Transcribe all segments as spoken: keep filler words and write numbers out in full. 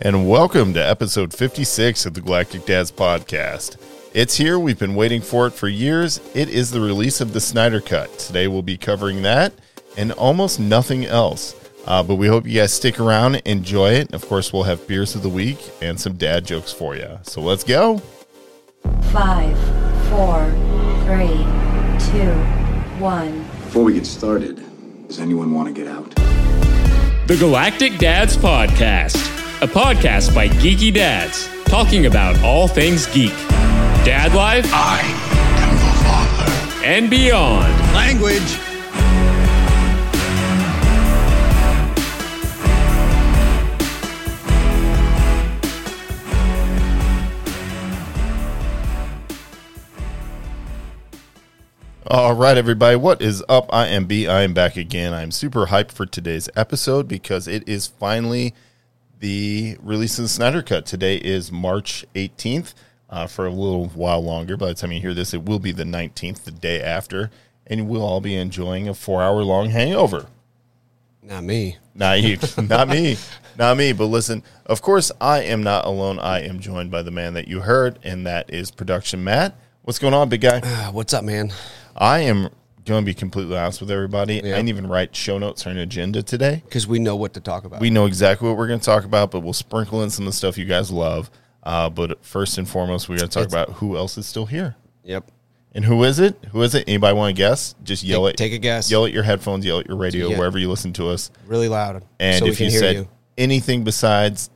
and welcome to episode fifty-six of the Galactic Dads Podcast. It's here. We've been waiting for it for years. It is the release of the Snyder Cut. Today we'll be covering that and almost nothing else. Uh, but we hope you guys stick around, enjoy it. Of course, we'll have beers of the week and some dad jokes for you. So let's go. Five, four, three, two, one. Before we get started, does anyone want to get out? The Galactic Dads Podcast, a podcast by geeky dads talking about all things geek, dad life, I am the father, and beyond. Language. All right, everybody, what is up? I am B. I am back again. I'm super hyped for today's episode because it is finally the release of the Snyder Cut. Today is March eighteenth. Uh, for a little while longer, by the time you hear this, it will be the nineteenth, the day after, and we'll all be enjoying a four-hour-long hangover. Not me. Not you. Not me. Not me. But listen, of course, I am not alone. I am joined by the man that you heard, and that is Production Matt. What's going on, big guy? Uh, what's up, man? I am going to be completely honest with everybody. Yeah. I didn't even write show notes or an agenda today. Because we know what to talk about. We know exactly what we're going to talk about, but we'll sprinkle in some of the stuff you guys love. Uh, but first and foremost, we're going to talk it's, about who else is still here. Yep. And who is it? Who is it? Anybody want to guess? Just yell take, at Take a guess. Yell at your headphones, yell at your radio, yeah. wherever you listen to us. Really loud. And so if you said you. anything besides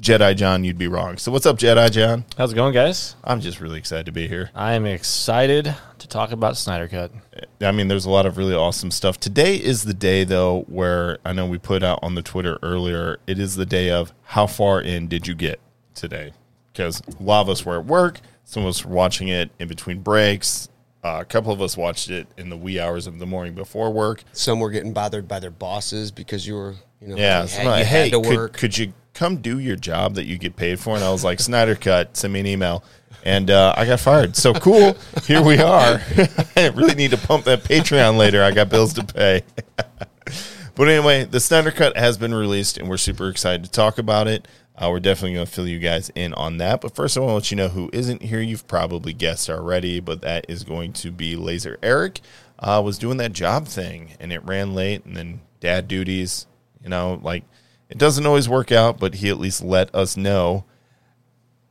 Jedi John, you'd be wrong. So what's up, Jedi John? How's it going, guys? I'm just really excited to be here. I am excited to talk about Snyder Cut. I mean, there's a lot of really awesome stuff. Today is the day, though, where I know we put out on the Twitter earlier, it is the day of how far in did you get today? Because a lot of us were at work, some of us were watching it in between breaks, uh, a couple of us watched it in the wee hours of the morning before work. Some were getting bothered by their bosses because you were, you know, yeah, you had, you hey, had to could, work. Could you come do your job that you get paid for? And I was like, Snyder Cut, send me an email. And uh, I got fired. So cool, here we are. I really need to pump that Patreon later. I got bills to pay. But anyway, the Snyder Cut has been released, and we're super excited to talk about it. Uh, we're definitely going to fill you guys in on that. But first, I want to let you know who isn't here. You've probably guessed already, but that is going to be Laser Eric. Uh, was doing that job thing, and it ran late, and then dad duties. You know, like, it doesn't always work out, but he at least let us know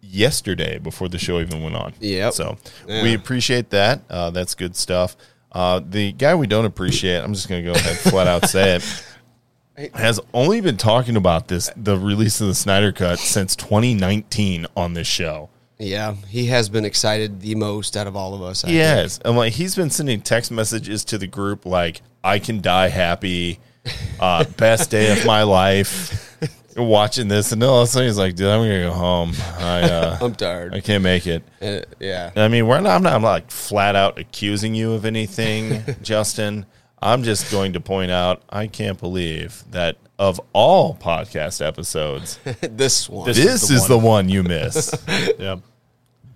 yesterday before the show even went on. Yep. So yeah. we appreciate that. Uh, that's good stuff. Uh, the guy we don't appreciate, I'm just going to go ahead and flat out say it. Has only been talking about this, the release of the Snyder Cut, since twenty nineteen on this show. Yeah, he has been excited the most out of all of us. I he think. has. And like, he's been sending text messages to the group like, I can die happy, uh, best day of my life, watching this. And all of a sudden he's like, dude, I'm going to go home. I, uh, I'm tired. I can't make it. Uh, yeah. I mean, we're not, I'm not I'm like flat out accusing you of anything, Justin. I'm just going to point out, I can't believe that of all podcast episodes, this one, this, this is, the, is one. the one you miss. Yep.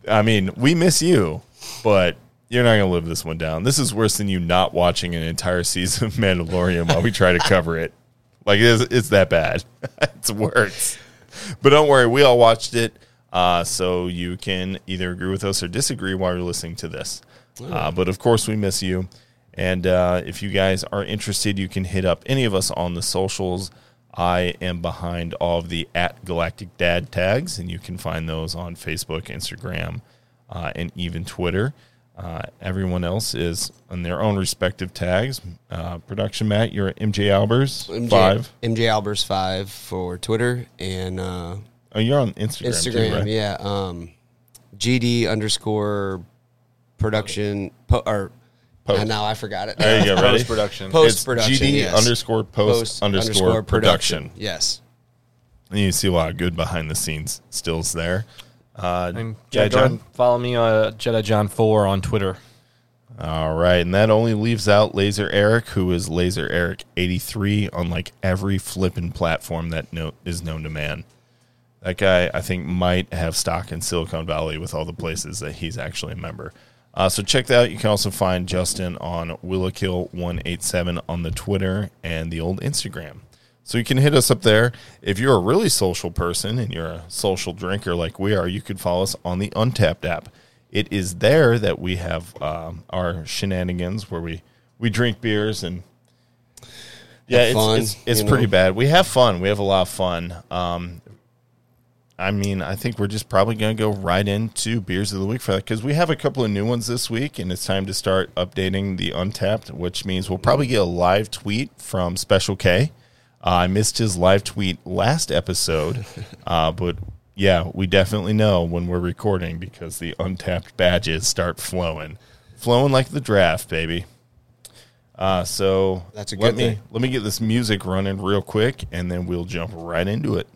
I mean, we miss you, but you're not going to live this one down. This is worse than you not watching an entire season of Mandalorian while we try to cover it. Like, it's, it's that bad. It's worse. But don't worry, we all watched it, uh, so you can either agree with us or disagree while you're listening to this. Uh, but, of course, we miss you. And uh, if you guys are interested, you can hit up any of us on the socials. I am behind all of the at Galactic Dad tags, and you can find those on Facebook, Instagram, uh, and even Twitter. Uh, everyone else is on their own respective tags. Uh, Production Matt, you're M J Albers M J, five. M J Albers five for Twitter, and uh, oh, you're on Instagram. Instagram, too, right? yeah. Um, G D underscore production po- or. Post. Now I forgot it. There you go. Ready? Post production. Post production. G D yes. underscore post, post underscore, underscore production. production. Yes. And you see a lot of good behind the scenes stills there. Uh, and Jedi John, follow me on Jedi John four on Twitter. All right, and that only leaves out Laser Eric, who is Laser Eric eighty-three on like every flipping platform that no, is known to man. That guy, I think, might have stock in Silicon Valley with all the places that he's actually a member. Uh, so check that out. You can also find Justin on Willakill one eighty-seven on the Twitter and the old Instagram. So you can hit us up there. If you're a really social person and you're a social drinker like we are, you could follow us on the Untappd app. It is there that we have um, our shenanigans where we, we drink beers and yeah, it's fun, it's, it's pretty know? bad. We have fun. We have a lot of fun. Um, I mean, I think we're just probably going to go right into Beers of the Week for that because we have a couple of new ones this week, and it's time to start updating the Untappd, which means we'll probably get a live tweet from Special K. Uh, I missed his live tweet last episode, uh, but yeah, we definitely know when we're recording because the Untappd badges start flowing. Flowing like the draft, baby. Uh, so That's a good let me, thing. Let me get this music running real quick, and then we'll jump right into it.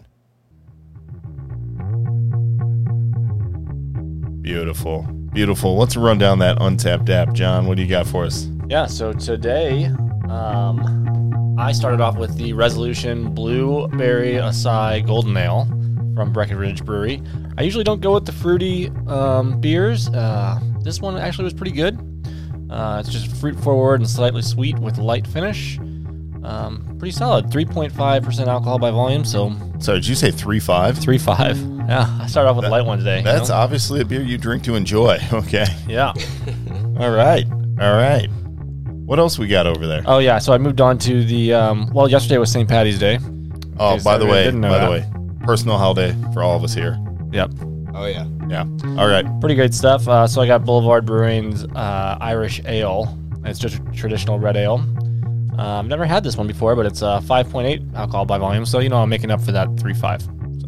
Beautiful. Beautiful. Let's run down that Untappd app. John, what do you got for us? Yeah, so today um, I started off with the Resolution Blueberry Acai Golden Ale from Breckenridge Brewery. I usually don't go with the fruity um, beers. Uh, this one actually was pretty good. Uh, it's just fruit forward and slightly sweet with light finish. Um, pretty solid. three point five percent alcohol by volume, so... So did you say three point five? three point five. Yeah, I started off with that, a light one today. That's you know? obviously a beer you drink to enjoy. Okay. Yeah. All right. All right. What else we got over there? Oh, yeah, so I moved on to the... Um, well, yesterday was Saint Paddy's Day. Oh, by the way, by that. the way, personal holiday for all of us here. Yep. Oh, yeah. Yeah. All right. Pretty great stuff. Uh, so I got Boulevard Brewing's uh, Irish Ale. It's just a traditional red ale. I've um, never had this one before, but it's uh, five point eight alcohol by volume, so you know I'm making up for that three point five. So.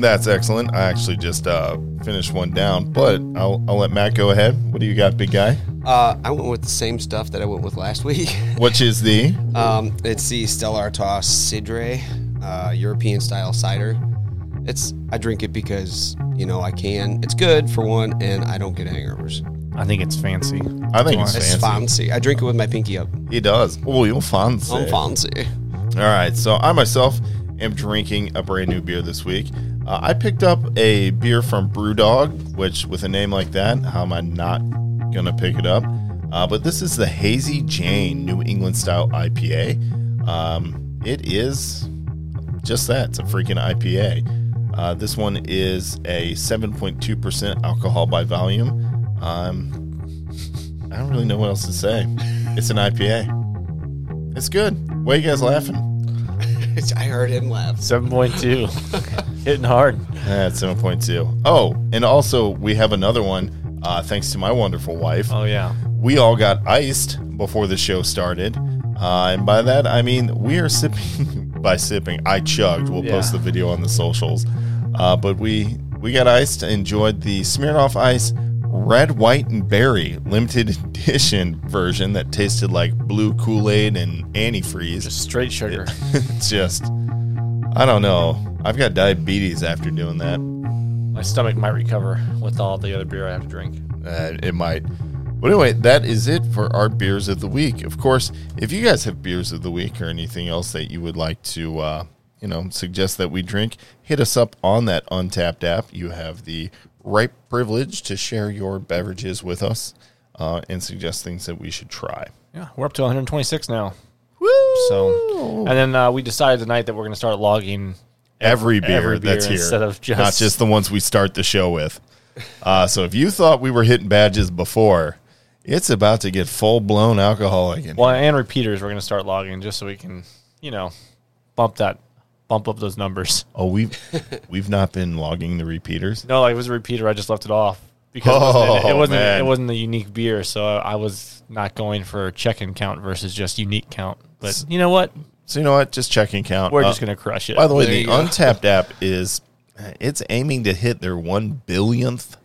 That's excellent. I actually just uh, finished one down, but I'll, I'll let Matt go ahead. What do you got, big guy? Uh, I went with the same stuff that I went with last week. Which is the? Um, it's the Stella Artois Cidre, uh, European-style cider. It's I drink it because, you know, I can. It's good, for one, and I don't get hangovers. I think it's fancy. I think it's, it's fancy. fancy. I drink it with my pinky up. He does. Oh, you're fancy. I'm fancy. All right. So I myself am drinking a brand new beer this week. Uh, I picked up a beer from BrewDog, which with a name like that, how am I not going to pick it up? Uh, but this is the Hazy Jane New England Style I P A. Um, it is just that. It's a freaking I P A. Uh, this one is a seven point two percent alcohol by volume. Um, I don't really know what else to say. It's an I P A. It's good. Why are you guys laughing? I heard him laugh. seven point two. Hitting hard. That's seven point two. Oh, and also we have another one, uh, thanks to my wonderful wife. Oh, yeah. We all got iced before the show started. Uh, and by that, I mean we are sipping. By sipping, I chugged. We'll yeah. post the video on the socials. Uh, but we, we got iced, enjoyed the Smirnoff Ice Red, White, and Berry limited edition version that tasted like blue Kool-Aid and antifreeze. Just straight sugar. It's just, I don't know. I've got diabetes after doing that. My stomach might recover with all the other beer I have to drink. Uh, it might. But anyway, that is it for our Beers of the Week. Of course, if you guys have Beers of the Week or anything else that you would like to uh, you know, suggest that we drink, hit us up on that Untappd app. You have the right privilege to share your beverages with us uh, and suggest things that we should try. Yeah, we're up to one hundred twenty-six now. Woo! So, and then uh, we decided tonight that we're going to start logging every, every beer, every beer that's here, instead of just not just the ones we start the show with. Uh, so if you thought we were hitting badges before, it's about to get full blown alcoholic. Well, and repeaters we're going to start logging just so we can, you know, bump that. Bump up those numbers. Oh, we've we've not been logging the repeaters. No, like it was a repeater. I just left it off because oh, it wasn't it wasn't, it wasn't a unique beer, so I was not going for check-in count versus just unique count. But you know what? So you know what? Just check-in count. We're uh, just gonna crush it. By the way, there the Untappd app is it's aiming to hit their one billionth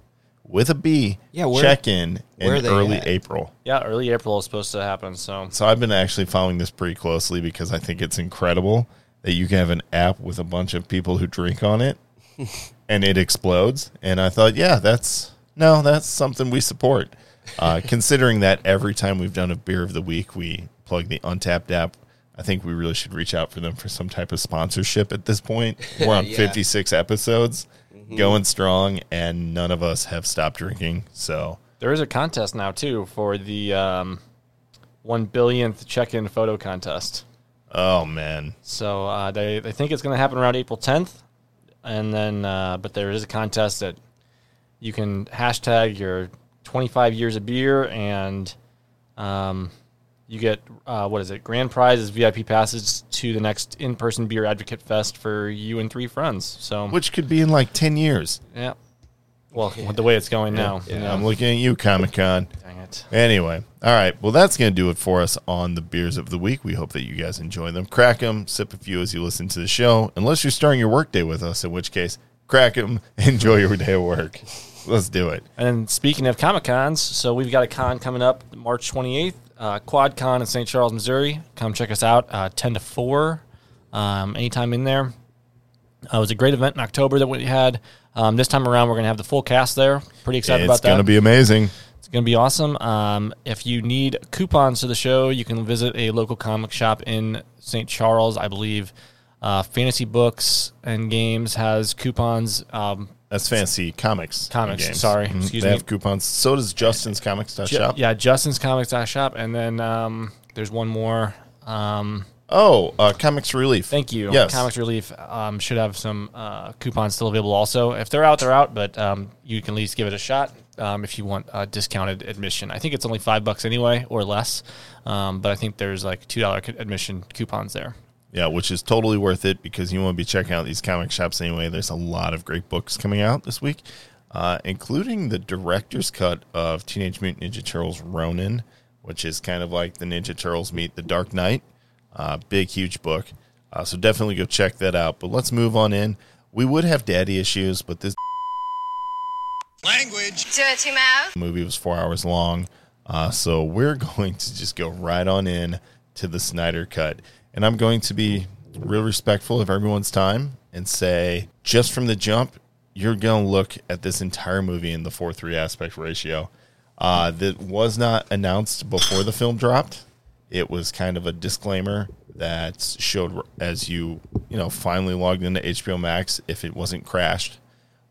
with a B yeah, where, check-in where in early at? April. Yeah, early April is supposed to happen. So so I've been actually following this pretty closely because I think it's incredible that you can have an app with a bunch of people who drink on it, and it explodes. And I thought, yeah, that's no, that's something we support. Uh, considering that every time we've done a beer of the week, we plug the Untappd app. I think we really should reach out for them for some type of sponsorship at this point. We're on yeah. fifty-six episodes, mm-hmm. going strong, and none of us have stopped drinking. So there is a contest now too for the um, one billionth check-in photo contest. Oh, man. So uh, they, they think it's going to happen around April tenth. And then, uh, but there is a contest that you can hashtag your twenty-five years of beer, and um, you get, uh, what is it, grand prizes, V I P passes to the next in-person beer advocate fest for you and three friends. So, which could be in like ten years. Yeah. Well, yeah. the way it's going yeah. now. Yeah. You know? I'm looking at you, Comic-Con. Dang it. Anyway. All right. Well, that's going to do it for us on the beers of the week. We hope that you guys enjoy them. Crack them. Sip a few as you listen to the show. Unless you're starting your work day with us, in which case, crack them. Enjoy your day at work. Let's do it. And speaking of Comic-Cons, so we've got a con coming up March twenty-eighth, uh, Quad Con in Saint Charles, Missouri. Come check us out, uh, ten to four, um, anytime in there. Uh, it was a great event in October that we had. Um, this time around, we're going to have the full cast there. Pretty excited it's about that. It's going to be amazing. It's going to be awesome. Um, if you need coupons to the show, you can visit a local comic shop in Saint Charles. I believe uh, Fantasy Books and Games has coupons. Um, That's Fantasy Comics. Comics, sorry. Mm-hmm. Excuse they me. They have coupons. So does Justinscomics dot shop. Ju- yeah, Justinscomics dot shop. And then um, there's one more. Um Oh, uh, Comics Relief. Thank you. Yes. Comics Relief um, should have some uh, coupons still available also. If they're out, they're out, but um, you can at least give it a shot um, if you want a discounted admission. I think it's only five bucks anyway or less, um, but I think there's like two dollars admission coupons there. Yeah, which is totally worth it because you want to be checking out these comic shops anyway. There's a lot of great books coming out this week, uh, including the director's cut of Teenage Mutant Ninja Turtles Ronin, which is kind of like the Ninja Turtles meet the Dark Knight. Uh, big, huge book. Uh, so definitely go check that out. But let's move on in. We would have daddy issues, but this language dirty mouth movie was four hours long. Uh, so we're going to just go right on in to the Snyder Cut. And I'm going to be real respectful of everyone's time and say, just from the jump, you're going to look at this entire movie in the four three aspect ratio. Uh, that was not announced before the film dropped. It was kind of a disclaimer that showed as you, you know, finally logged into H B O Max if it wasn't crashed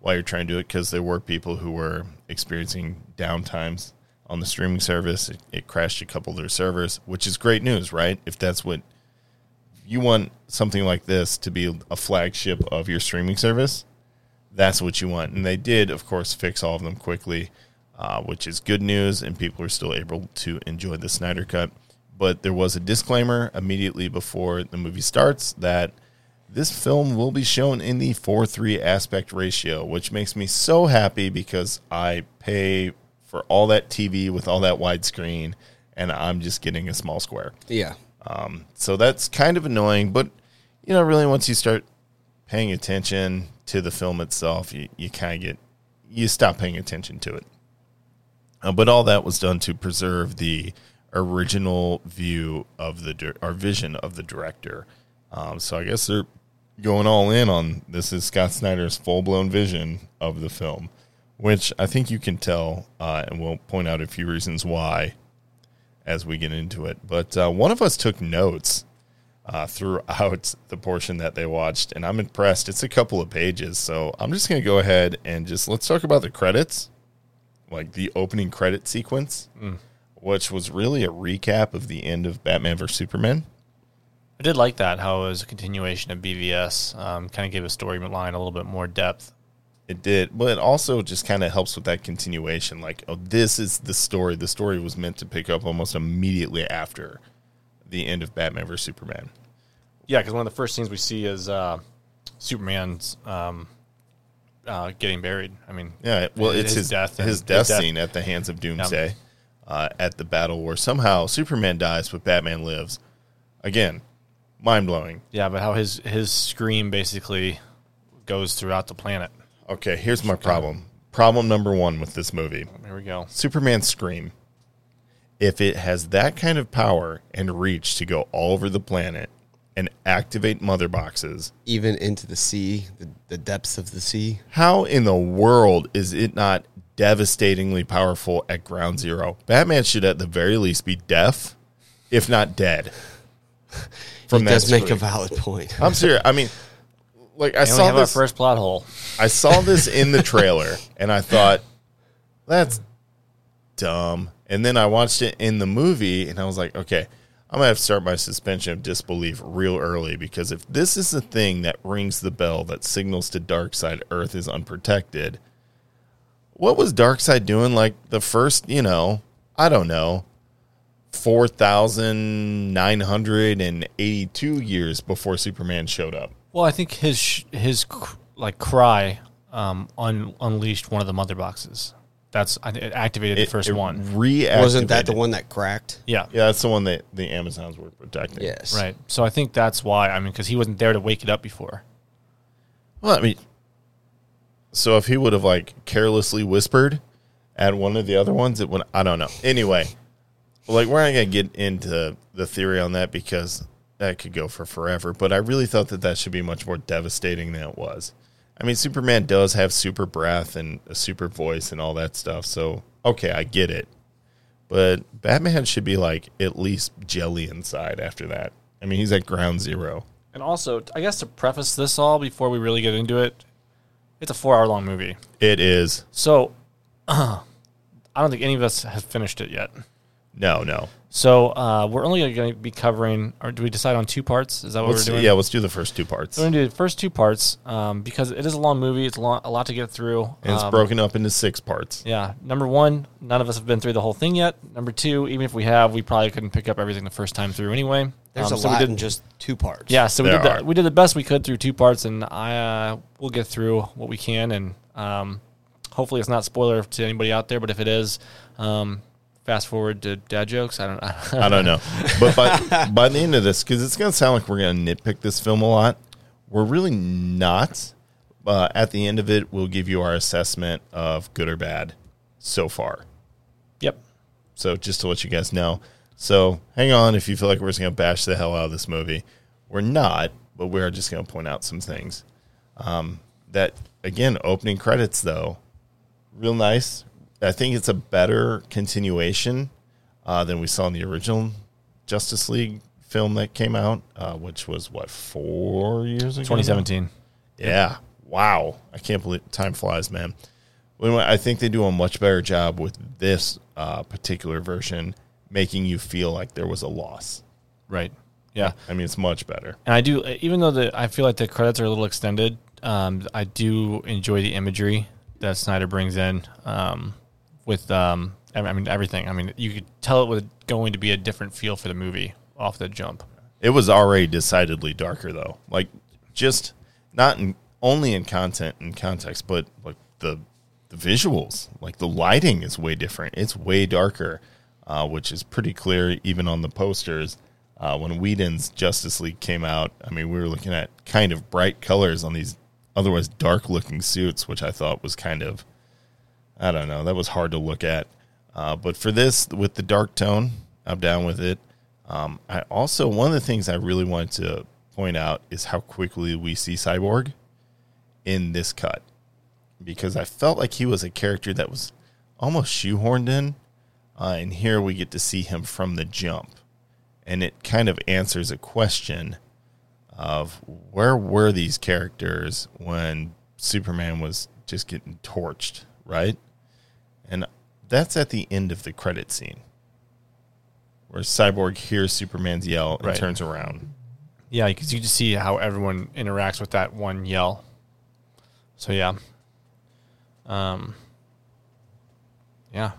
while you're trying to do it, because there were people who were experiencing downtimes on the streaming service. It, it crashed a couple of their servers, which is great news, right? If that's what you want, something like this to be a flagship of your streaming service, that's what you want. And they did, of course, fix all of them quickly, uh, which is good news, and people are still able to enjoy the Snyder Cut. But there was a disclaimer immediately before the movie starts that this film will be shown in the four three aspect ratio, which makes me so happy because I pay for all that T V with all that widescreen, and I'm just getting a small square. Yeah. Um, so that's kind of annoying, but, you know, really once you start paying attention to the film itself, you, you kind of get, you stop paying attention to it. Uh, but all that was done to preserve the original view of the or vision of the director. Um, so I guess they're going all in on this is Scott Snyder's full-blown vision of the film, which I think you can tell, uh, and we'll point out a few reasons why as we get into it. But uh, one of us took notes uh, throughout the portion that they watched, and I'm impressed. It's a couple of pages, so I'm just going to go ahead and just let's talk about the credits, like the opening credit sequence. Mm. Which was really a recap of the end of Batman versus. Superman. I did like that, how it was a continuation of B V S. Um, kind of gave a storyline a little bit more depth. It did, but it also just kind of helps with that continuation. Like, oh, this is the story. The story was meant to pick up almost immediately after the end of Batman versus. Superman. Yeah, because one of the first things we see is uh, Superman's um, uh, getting buried. I mean, yeah, well, his, it's his, his death, his death his scene death. at the hands of Doomsday. Yeah. Uh, at the battle where somehow Superman dies, but Batman lives. Again, mind-blowing. Yeah, but how his, his scream basically goes throughout the planet. Okay, here's my problem. Problem number one with this movie. Here we go. Superman's scream. If it has that kind of power and reach to go all over the planet and activate mother boxes. Even into the sea, the, the depths of the sea. How in the world is it not devastatingly powerful at ground zero? Batman should at the very least be deaf, if not dead. From that, does make a valid point. I'm serious. I mean, like I saw this first plot hole. I saw this in the trailer, and I thought that's dumb. And then I watched it in the movie, and I was like, okay, I'm going to have to start my suspension of disbelief real early, because if this is the thing that rings the bell that signals to Darkseid Earth is unprotected, what was Darkseid doing like the first, you know, I don't know, four thousand nine hundred eighty-two years before Superman showed up? Well, I think his, his like, cry um, un- unleashed one of the Mother Boxes. That's it activated it, the first one. Reactivated. Wasn't that the one that cracked? Yeah. Yeah, that's the one that the Amazons were protecting. Yes. Right. So I think that's why. I mean, because he wasn't there to wake it up before. Well, I mean, so if he would have, like, carelessly whispered at one of the other ones, it would, I don't know. Anyway, like, we're not going to get into the theory on that because that could go for forever. But I really thought that that should be much more devastating than it was. I mean, Superman does have super breath and a super voice and all that stuff, so, okay, I get it. But Batman should be, like, at least jelly inside after that. I mean, he's at ground zero. And also, I guess to preface this all before we really get into it, it's a four-hour-long movie. It is. So, uh, I don't think any of us have finished it yet. No, no. So, uh, we're only going to be covering, or do we decide on two parts? Is that what let's, we're doing? Yeah, let's do the first two parts. We're going to do the first two parts um, because it is a long movie. It's a lot, a lot to get through. And it's um, broken up into six parts. Yeah. Number one, none of us have been through the whole thing yet. Number two, even if we have, we probably couldn't pick up everything the first time through anyway. There's um, a so lot we did, in just two parts. Yeah, so we did, the, we did the best we could through two parts, and I uh, we'll get through what we can. And um, hopefully it's not spoiler to anybody out there, but if it is... Um, Fast forward to dad jokes. I don't. I don't, I don't know. But by by the end of this, because it's going to sound like we're going to nitpick this film a lot, we're really not. Uh, at the end of it, we'll give you our assessment of good or bad so far. Yep. So just to let you guys know. So hang on if you feel like we're just going to bash the hell out of this movie. We're not, but we're just going to point out some things. Um, that again, opening credits though, real nice. I think it's a better continuation uh, than we saw in the original Justice League film that came out, uh, which was, what, four years ago? twenty seventeen. Yeah. Wow. I can't believe it. Time flies, man. I think they do a much better job with this uh, particular version, making you feel like there was a loss. Right. Yeah. I mean, it's much better. And I do, even though the, I feel like the credits are a little extended, um, I do enjoy the imagery that Snyder brings in. Um With, um, I mean, everything. I mean, you could tell it was going to be a different feel for the movie off the jump. It was already decidedly darker, though. Like, just not in, only in content and context, but, like, the the visuals. Like, the lighting is way different. It's way darker, uh, which is pretty clear even on the posters. Uh, when Whedon's Justice League came out, I mean, we were looking at kind of bright colors on these otherwise dark-looking suits, which I thought was kind of... I don't know. That was hard to look at. Uh, but for this, with the dark tone, I'm down with it. Um, I also, one of the things I really wanted to point out is how quickly we see Cyborg in this cut. Because I felt like he was a character that was almost shoehorned in. Uh, and here we get to see him from the jump. And it kind of answers a question of where were these characters when Superman was just getting torched, right? And that's at the end of the credit scene where Cyborg hears Superman's yell and right. turns around. Yeah, because you just see how everyone interacts with that one yell. So, yeah. Um. Yeah.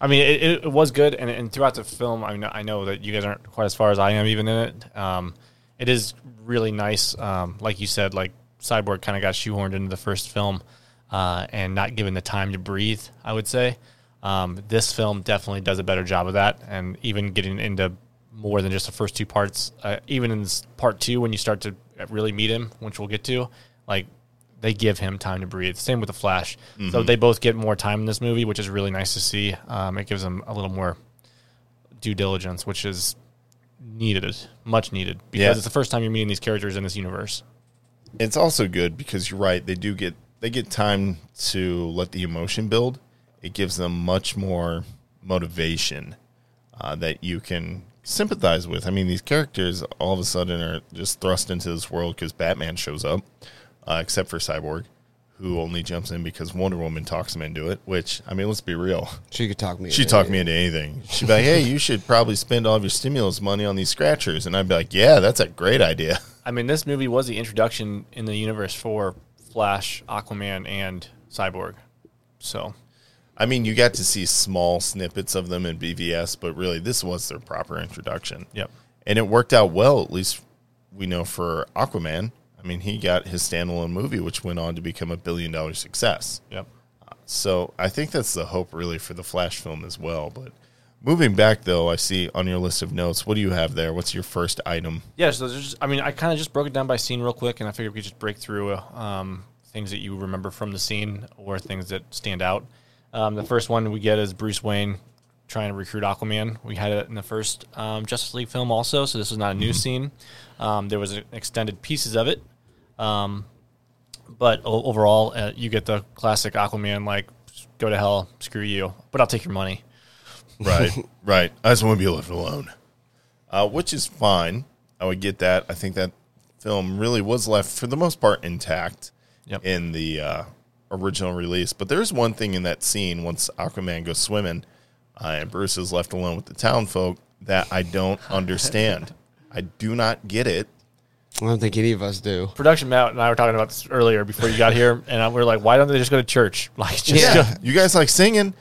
I mean, it, it, it was good, and, and throughout the film, I know, I know that you guys aren't quite as far as I am even in it. Um, it is really nice. Um, like you said, like Cyborg kind of got shoehorned into the first film. Uh, and not given the time to breathe, I would say. Um, this film definitely does a better job of that, and even getting into more than just the first two parts, uh, even in this part two when you start to really meet him, which we'll get to, like they give him time to breathe. Same with The Flash. Mm-hmm. So they both get more time in this movie, which is really nice to see. Um, it gives them a little more due diligence, which is needed, much needed, because yeah. it's the first time you're meeting these characters in this universe. It's also good because you're right, they do get They get time to let the emotion build. It gives them much more motivation uh, that you can sympathize with. I mean, these characters all of a sudden are just thrust into this world because Batman shows up, uh, except for Cyborg, who only jumps in because Wonder Woman talks him into it, which, I mean, let's be real. She could talk me She'd into talk anything. me into anything. She'd be like, hey, you should probably spend all of your stimulus money on these scratchers. And I'd be like, yeah, that's a great idea. I mean, this movie was the introduction in the universe for Flash, Aquaman, and Cyborg. So, I mean, you got to see small snippets of them in B V S, but really this was their proper introduction. Yep. And it worked out well, at least we know for Aquaman. I mean, he got his standalone movie, which went on to become a billion-dollar success. Yep. So I think that's the hope, really, for the Flash film as well. But moving back, though, I see on your list of notes, what do you have there? What's your first item? Yeah, so there's just, I mean, I kind of just broke it down by scene real quick, and I figured we could just break through um, things that you remember from the scene or things that stand out. Um, the first one we get is Bruce Wayne trying to recruit Aquaman. We had it in the first um, Justice League film also, so this was not a new mm-hmm. scene. Um, there was extended pieces of it. Um, but overall, uh, you get the classic Aquaman, like, go to hell, screw you, but I'll take your money. Right, right. I just want to be left alone, uh, which is fine. I would get that. I think that film really was left, for the most part, intact yep. in the uh, original release. But there's one thing in that scene, once Aquaman goes swimming uh, and Bruce is left alone with the town folk, that I don't understand. I do not get it. I don't think any of us do. Production Matt and I were talking about this earlier before you got here, and we were like, why don't they just go to church? Like, just yeah. go. You guys like singing.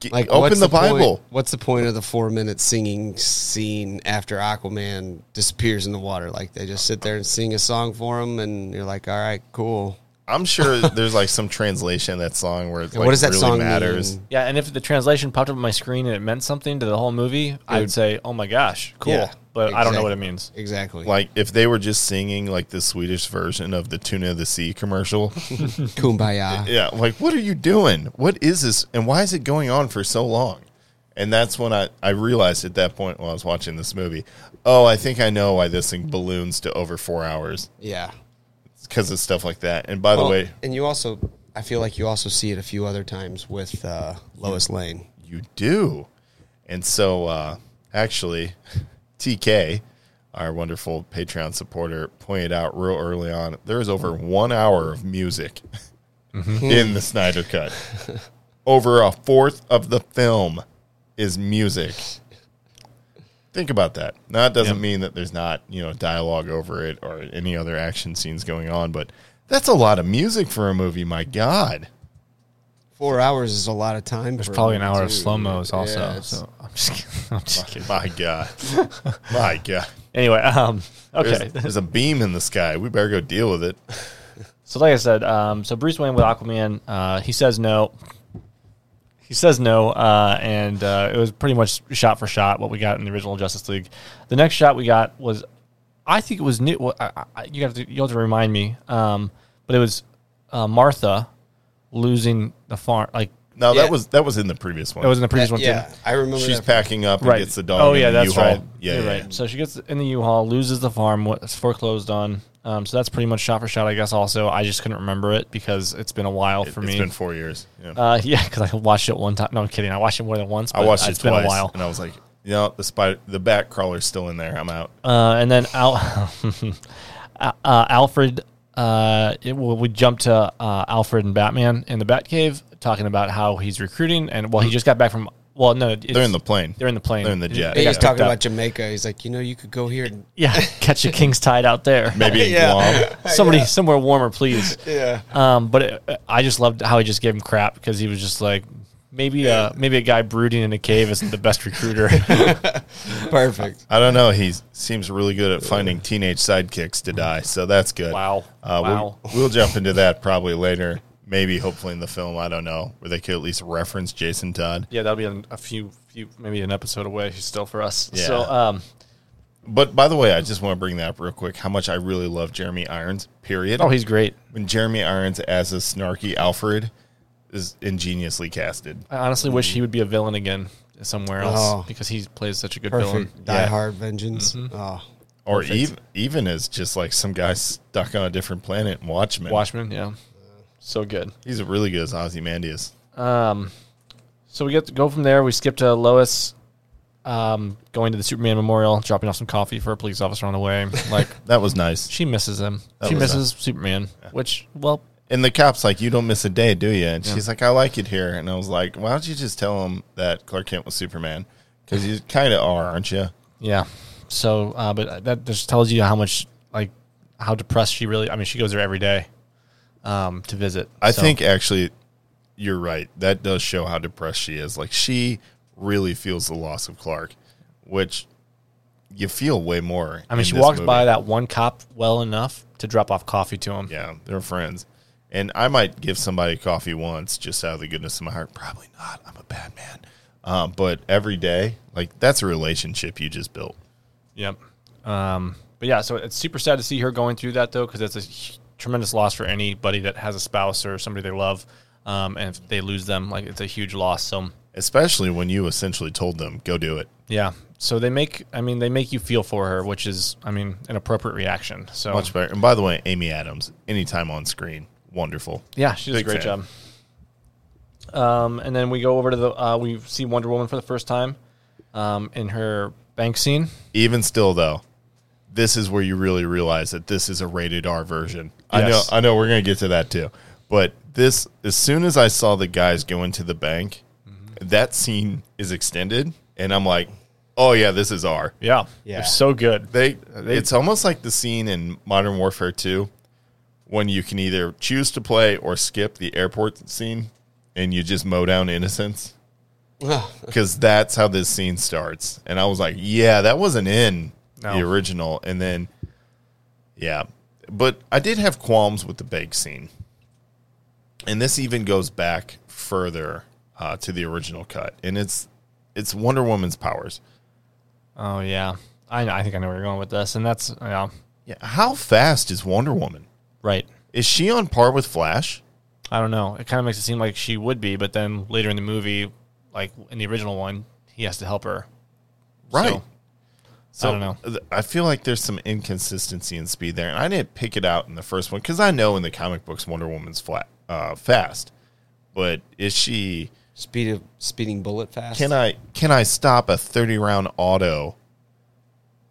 Get, like, open the, the Bible. Point, what's the point of the four-minute singing scene after Aquaman disappears in the water? Like, they just sit there and sing a song for him, and you're like, all right, cool. I'm sure there's, like, some translation of that song where it yeah, like, what does that really song matters. Mean? Yeah, and if the translation popped up on my screen and it meant something to the whole movie, Dude. I'd say, oh, my gosh, cool. Yeah. But exactly. I don't know what it means. Exactly. Like, if they were just singing, like, the Swedish version of the Tuna of the Sea commercial. Kumbaya. Yeah. Like, what are you doing? What is this? And why is it going on for so long? And that's when I, I realized at that point while I was watching this movie, oh, I think I know why this thing balloons to over four hours. Yeah. It's because of stuff like that. And by well, the way. And you also, I feel like you also see it a few other times with uh, Lois Lane. You do. And so, uh, actually... T K, our wonderful Patreon supporter, pointed out real early on, there is over one hour of music mm-hmm. in the Snyder Cut. Over a fourth of the film is music. Think about that. Now, that doesn't yep. mean that there's not, you know, dialogue over it or any other action scenes going on, but that's a lot of music for a movie, my God. Four hours is a lot of time. There's probably an hour too. Of slow-mos also. Yeah, so I'm just kidding. I'm just kidding. My God. My God. Anyway, um, okay. There's, there's a beam in the sky. We better go deal with it. So like I said, um, so Bruce Wayne with Aquaman, uh, he says no. He says no, uh, and uh, it was pretty much shot for shot what we got in the original Justice League. The next shot we got was, I think it was new. Well, I, I, you have to you have to remind me, um, but it was uh, Martha losing the farm, like no, yeah. that was that was in the previous one. That was in the previous that, one. Too. Yeah, I remember. She's that. Packing up and right. gets the dog. Oh yeah, in the that's U-Haul. Right. Yeah, You're yeah, right. So she gets in the U-Haul, loses the farm, was foreclosed on. Um, so that's pretty much shot for shot, I guess. Also, I just couldn't remember it because it's been a while for it, me. It's been four years. Yeah, uh, yeah, because I watched it one time. No, I'm kidding. I watched it more than once. But I watched it it's twice, been a while, and I was like, you know, the spider, the bat crawler's still in there. I'm out. Uh, and then Al- uh, Alfred. Uh, it will, we jump to uh, Alfred and Batman in the Batcave talking about how he's recruiting. And, well, he just got back from... Well, no. It's, they're in the plane. They're in the plane. They're in the jet. He's yeah. talking about Jamaica. He's like, you know, you could go here and... Yeah, catch a king's tide out there. Maybe in yeah. Guam. Somebody, yeah. Somewhere warmer, please. Yeah. Um, but it, I just loved how he just gave him crap because he was just like... Maybe yeah. uh, maybe a guy brooding in a cave isn't the best recruiter. Perfect. I don't know. He seems really good at finding teenage sidekicks to die, so that's good. Wow. Uh, wow. We'll, we'll jump into that probably later, maybe hopefully in the film, I don't know, where they could at least reference Jason Todd. Yeah, that'll be a, a few, few, maybe an episode away still for us. Yeah. So, um, but, by the way, I just want to bring that up real quick, how much I really love Jeremy Irons, period. Oh, he's great. When Jeremy Irons as a snarky Alfred is ingeniously casted. I honestly wish he would be a villain again somewhere else oh, because he plays such a good perfect. Villain. Die yeah. Hard vengeance. Mm-hmm. Oh, or even, even as just like some guy stuck on a different planet in Watchmen. Watchmen, yeah. So good. He's really good as Ozymandias. Um, so we get to go from there. We skip to Lois um, going to the Superman Memorial, dropping off some coffee for a police officer on the way. Like that was nice. She misses him. That she misses nice. Superman, yeah. which, well, And the cop's like, you don't miss a day, do you? And yeah. she's like, I like it here. And I was like, why don't you just tell him that Clark Kent was Superman? Because you kind of are, aren't you? Yeah. So, uh, but that just tells you how much, like, how depressed she really, I mean, she goes there every day um, to visit. I so. think, actually, you're right. That does show how depressed she is. Like, she really feels the loss of Clark, which you feel way more. I mean, she walks movie. by that one cop well enough to drop off coffee to him. Yeah, they're friends. And I might give somebody coffee once just out of the goodness of my heart. Probably not. I'm a bad man. Um, but every day, like, that's a relationship you just built. Yep. Um, but, yeah, so it's super sad to see her going through that, though, because that's a tremendous loss for anybody that has a spouse or somebody they love. Um, and if they lose them, like, it's a huge loss. So especially when you essentially told them, go do it. Yeah. So they make, I mean, they make you feel for her, which is, I mean, an appropriate reaction. So much better. And by the way, Amy Adams, anytime on screen, wonderful. Yeah, she does a great fan. job. Um, and then we go over to the, uh, we see Wonder Woman for the first time um, in her bank scene. Even still, though, this is where you really realize that this is a rated R version. Yes. I know, I know, we're going to get to that too. But this, as soon as I saw the guys go into the bank, mm-hmm. that scene is extended, and I'm like, oh, yeah, this is R. Yeah. Yeah. It's so good. They, they, It's almost like the scene in Modern Warfare two when you can either choose to play or skip the airport scene and you just mow down innocents. Because that's how this scene starts. And I was like, yeah, that wasn't in no. the original. And then, yeah. But I did have qualms with the bank scene. And this even goes back further uh, to the original cut. And it's it's Wonder Woman's powers. Oh, yeah. I know, I think I know where you're going with this, and that's... Yeah. yeah. How fast is Wonder Woman? Right. Is she on par with Flash? I don't know. It kind of makes it seem like she would be, but then later in the movie, like in the original one, he has to help her. Right. So, so I don't know. I feel like there's some inconsistency in speed there, and I didn't pick it out in the first one, because I know in the comic books Wonder Woman's flat, uh, fast, but is she... Speed of speeding bullet fast. Can I can I stop a thirty round auto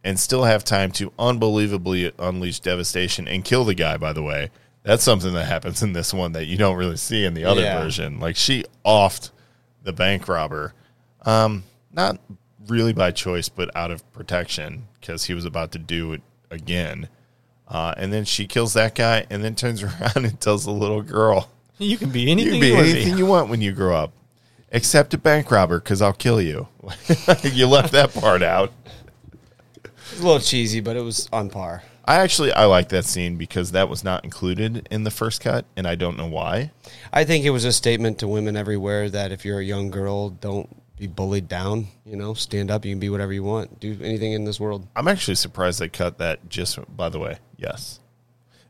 and still have time to unbelievably unleash devastation and kill the guy? By the way, that's something that happens in this one that you don't really see in the other yeah. version. Like, she offed the bank robber, um, not really by choice, but out of protection because he was about to do it again. Uh, and then she kills that guy and then turns around and tells the little girl, "You can be anything. You can be you anything be. you want when you grow up." Except a bank robber, because I'll kill you. You left that part out. It's a little cheesy, but it was on par. I actually, I like that scene because that was not included in the first cut, and I don't know why. I think it was a statement to women everywhere that if you're a young girl, don't be bullied down. You know, stand up. You can be whatever you want. Do anything in this world. I'm actually surprised they cut that just, by the way, yes.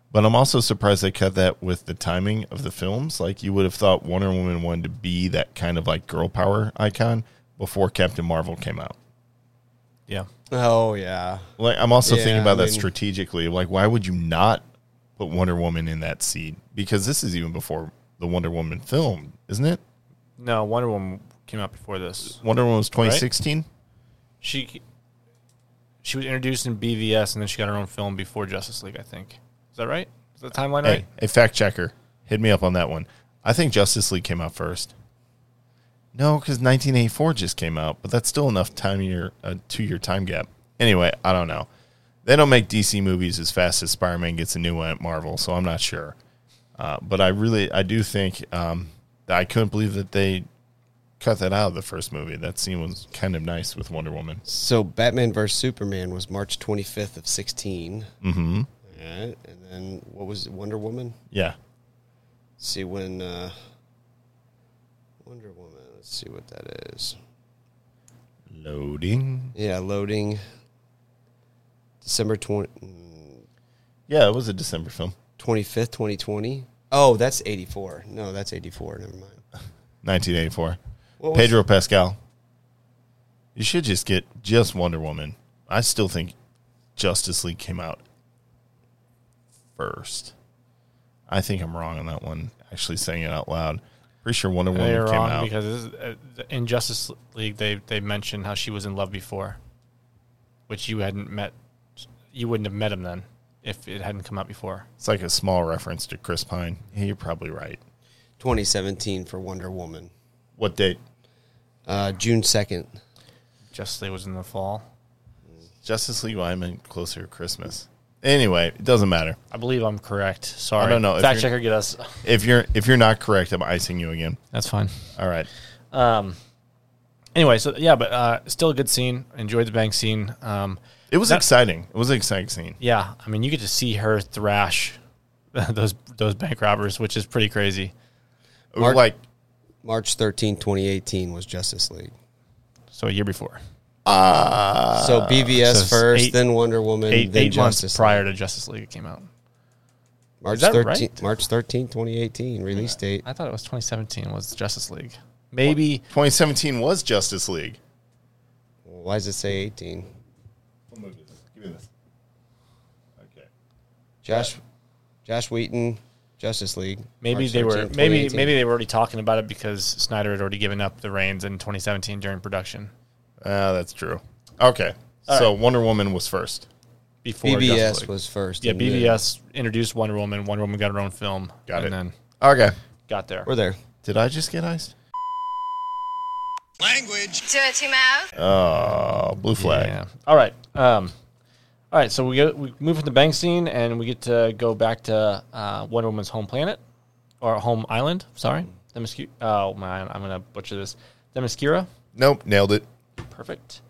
But I'm also surprised they cut that with the timing of the films. Like, you would have thought Wonder Woman wanted to be that kind of, like, girl power icon before Captain Marvel came out. Yeah. Oh, yeah. Like, I'm also yeah, thinking about I that mean, strategically. Like, why would you not put Wonder Woman in that seat? Because this is even before the Wonder Woman film, isn't it? No, Wonder Woman came out before this. Wonder Woman was twenty sixteen? Right? She, she was introduced in B V S, and then she got her own film before Justice League, I think. Is that right? Is that timeline hey, right? Hey, fact checker, hit me up on that one. I think Justice League came out first. No, because nineteen eighty-four just came out, but that's still enough time year, a uh, two-year time gap. Anyway, I don't know. They don't make D C movies as fast as Spider-Man gets a new one at Marvel, so I'm not sure. Uh, but I really, I do think um, I couldn't believe that they cut that out of the first movie. That scene was kind of nice with Wonder Woman. So Batman versus. Superman was March twenty-fifth of sixteen. Mm-hmm. And then what was it, Wonder Woman? Yeah. Let's see when uh, Wonder Woman. Let's see what that is. Loading. Yeah, loading. December twentieth. Yeah, it was a December film. twenty-fifth, twenty twenty. Oh, that's eighty-four. No, that's eighty-four. Never mind. nineteen eighty-four. Pedro it? Pascal. You should just get just Wonder Woman. I still think Justice League came out first. I think I'm wrong on that one. Actually saying it out loud. Pretty sure Wonder Woman came out. Because this is, uh, in Justice League, they, they mentioned how she was in love before, which you hadn't met. You wouldn't have met him then. if it hadn't come out before. It's like a small reference to Chris Pine. Yeah, you're probably right. twenty seventeen for Wonder Woman. What date? Uh, June second. Justice League was in the fall. Justice League, well, I meant closer to Christmas. Anyway, it doesn't matter. I believe I'm correct. Sorry. I don't know. Fact checker, get us. If you're if you're not correct, I'm icing you again. That's fine. All right. Um. Anyway, so yeah, but uh, still a good scene. Enjoyed the bank scene. Um, it was that, exciting. It was an exciting scene. Yeah, I mean, you get to see her thrash those those bank robbers, which is pretty crazy. March, like March thirteenth, twenty eighteen was Justice League. So a year before. Uh, so B V S so first, eight, then Wonder Woman, eight, then eight Justice months League. Prior to Justice League, it came out. March thirteenth, right? March thirteenth, twenty eighteen, release yeah. date. I thought it was twenty seventeen was Justice League. Maybe twenty seventeen was Justice League. Well, why does it say eighteen? We'll move this. Give me this. Okay. Josh, Josh Wheaton, Justice League. Maybe March they were. Maybe maybe they were already talking about it because Snyder had already given up the reins in twenty seventeen during production. Ah, uh, that's true. Okay, all so right. Wonder Woman was first. Before B V S was first. Yeah, B V S then introduced Wonder Woman. Wonder Woman got her own film. Got and it. Then okay, got there. We're there. Did I just get iced? Language. Do it to mouth. Oh, blue flag. Yeah. All right. Um, all right. So we go, we move from the bank scene, and we get to go back to uh, Wonder Woman's home planet or home island. Sorry, Themyscira. Oh man, I'm gonna butcher this. Themyscira. Nope, nailed it. Perfect.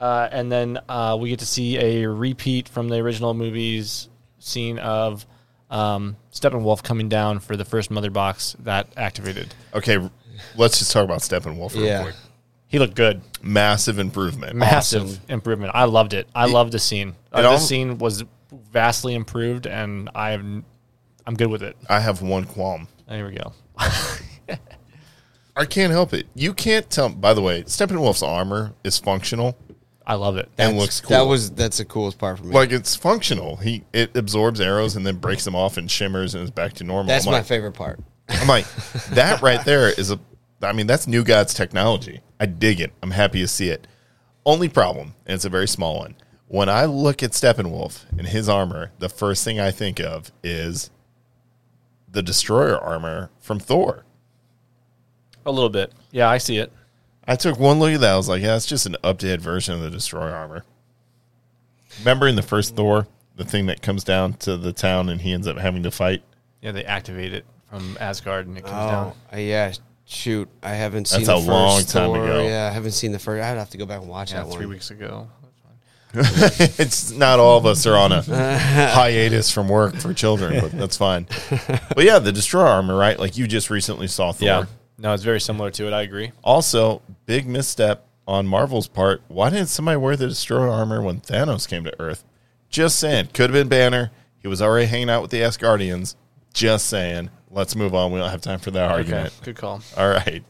Uh, and then uh, we get to see a repeat from the original movie's scene of um, Steppenwolf coming down for the first Mother Box that activated. Okay, let's just talk about Steppenwolf real yeah. quick. He looked good. Massive improvement. Massive awesome. improvement. I loved it. I it, loved the scene. Uh, this all, scene was vastly improved, and I'm, I'm good with it. I have one qualm. There we go. I can't help it. You can't tell. By the way, Steppenwolf's armor is functional. I love it. That's, and looks cool. That was that's the coolest part for me. Like it's functional. He it absorbs arrows and then breaks them off and shimmers and is back to normal. That's I'm my like, favorite part. I'm like, that right there is a. I mean, that's New Gods technology. I dig it. I'm happy to see it. Only problem, and it's a very small one. When I look at Steppenwolf and his armor, the first thing I think of is the Destroyer armor from Thor. A little bit. Yeah, I see it. I took one look at that. I was like, yeah, it's just an updated version of the Destroyer armor. Remember in the first Thor, the thing that comes down to the town and he ends up having to fight? Yeah, they activate it from Asgard and it comes oh, down. Uh, yeah, shoot. I haven't That's seen the first That's a long time Thor. ago. Yeah, I haven't seen the first. I'd have to go back and watch yeah, that three one. three weeks ago. It's not all of us are on a hiatus from work for children, but that's fine. But yeah, the Destroyer armor, right? Like you just recently saw Thor. Yeah. No, it's very similar to it. I agree. Also, big misstep on Marvel's part. Why didn't somebody wear the Destroyer armor when Thanos came to Earth? Just saying. Could have been Banner. He was already hanging out with the Asgardians. Just saying. Let's move on. We don't have time for that okay. argument. Good call. All right.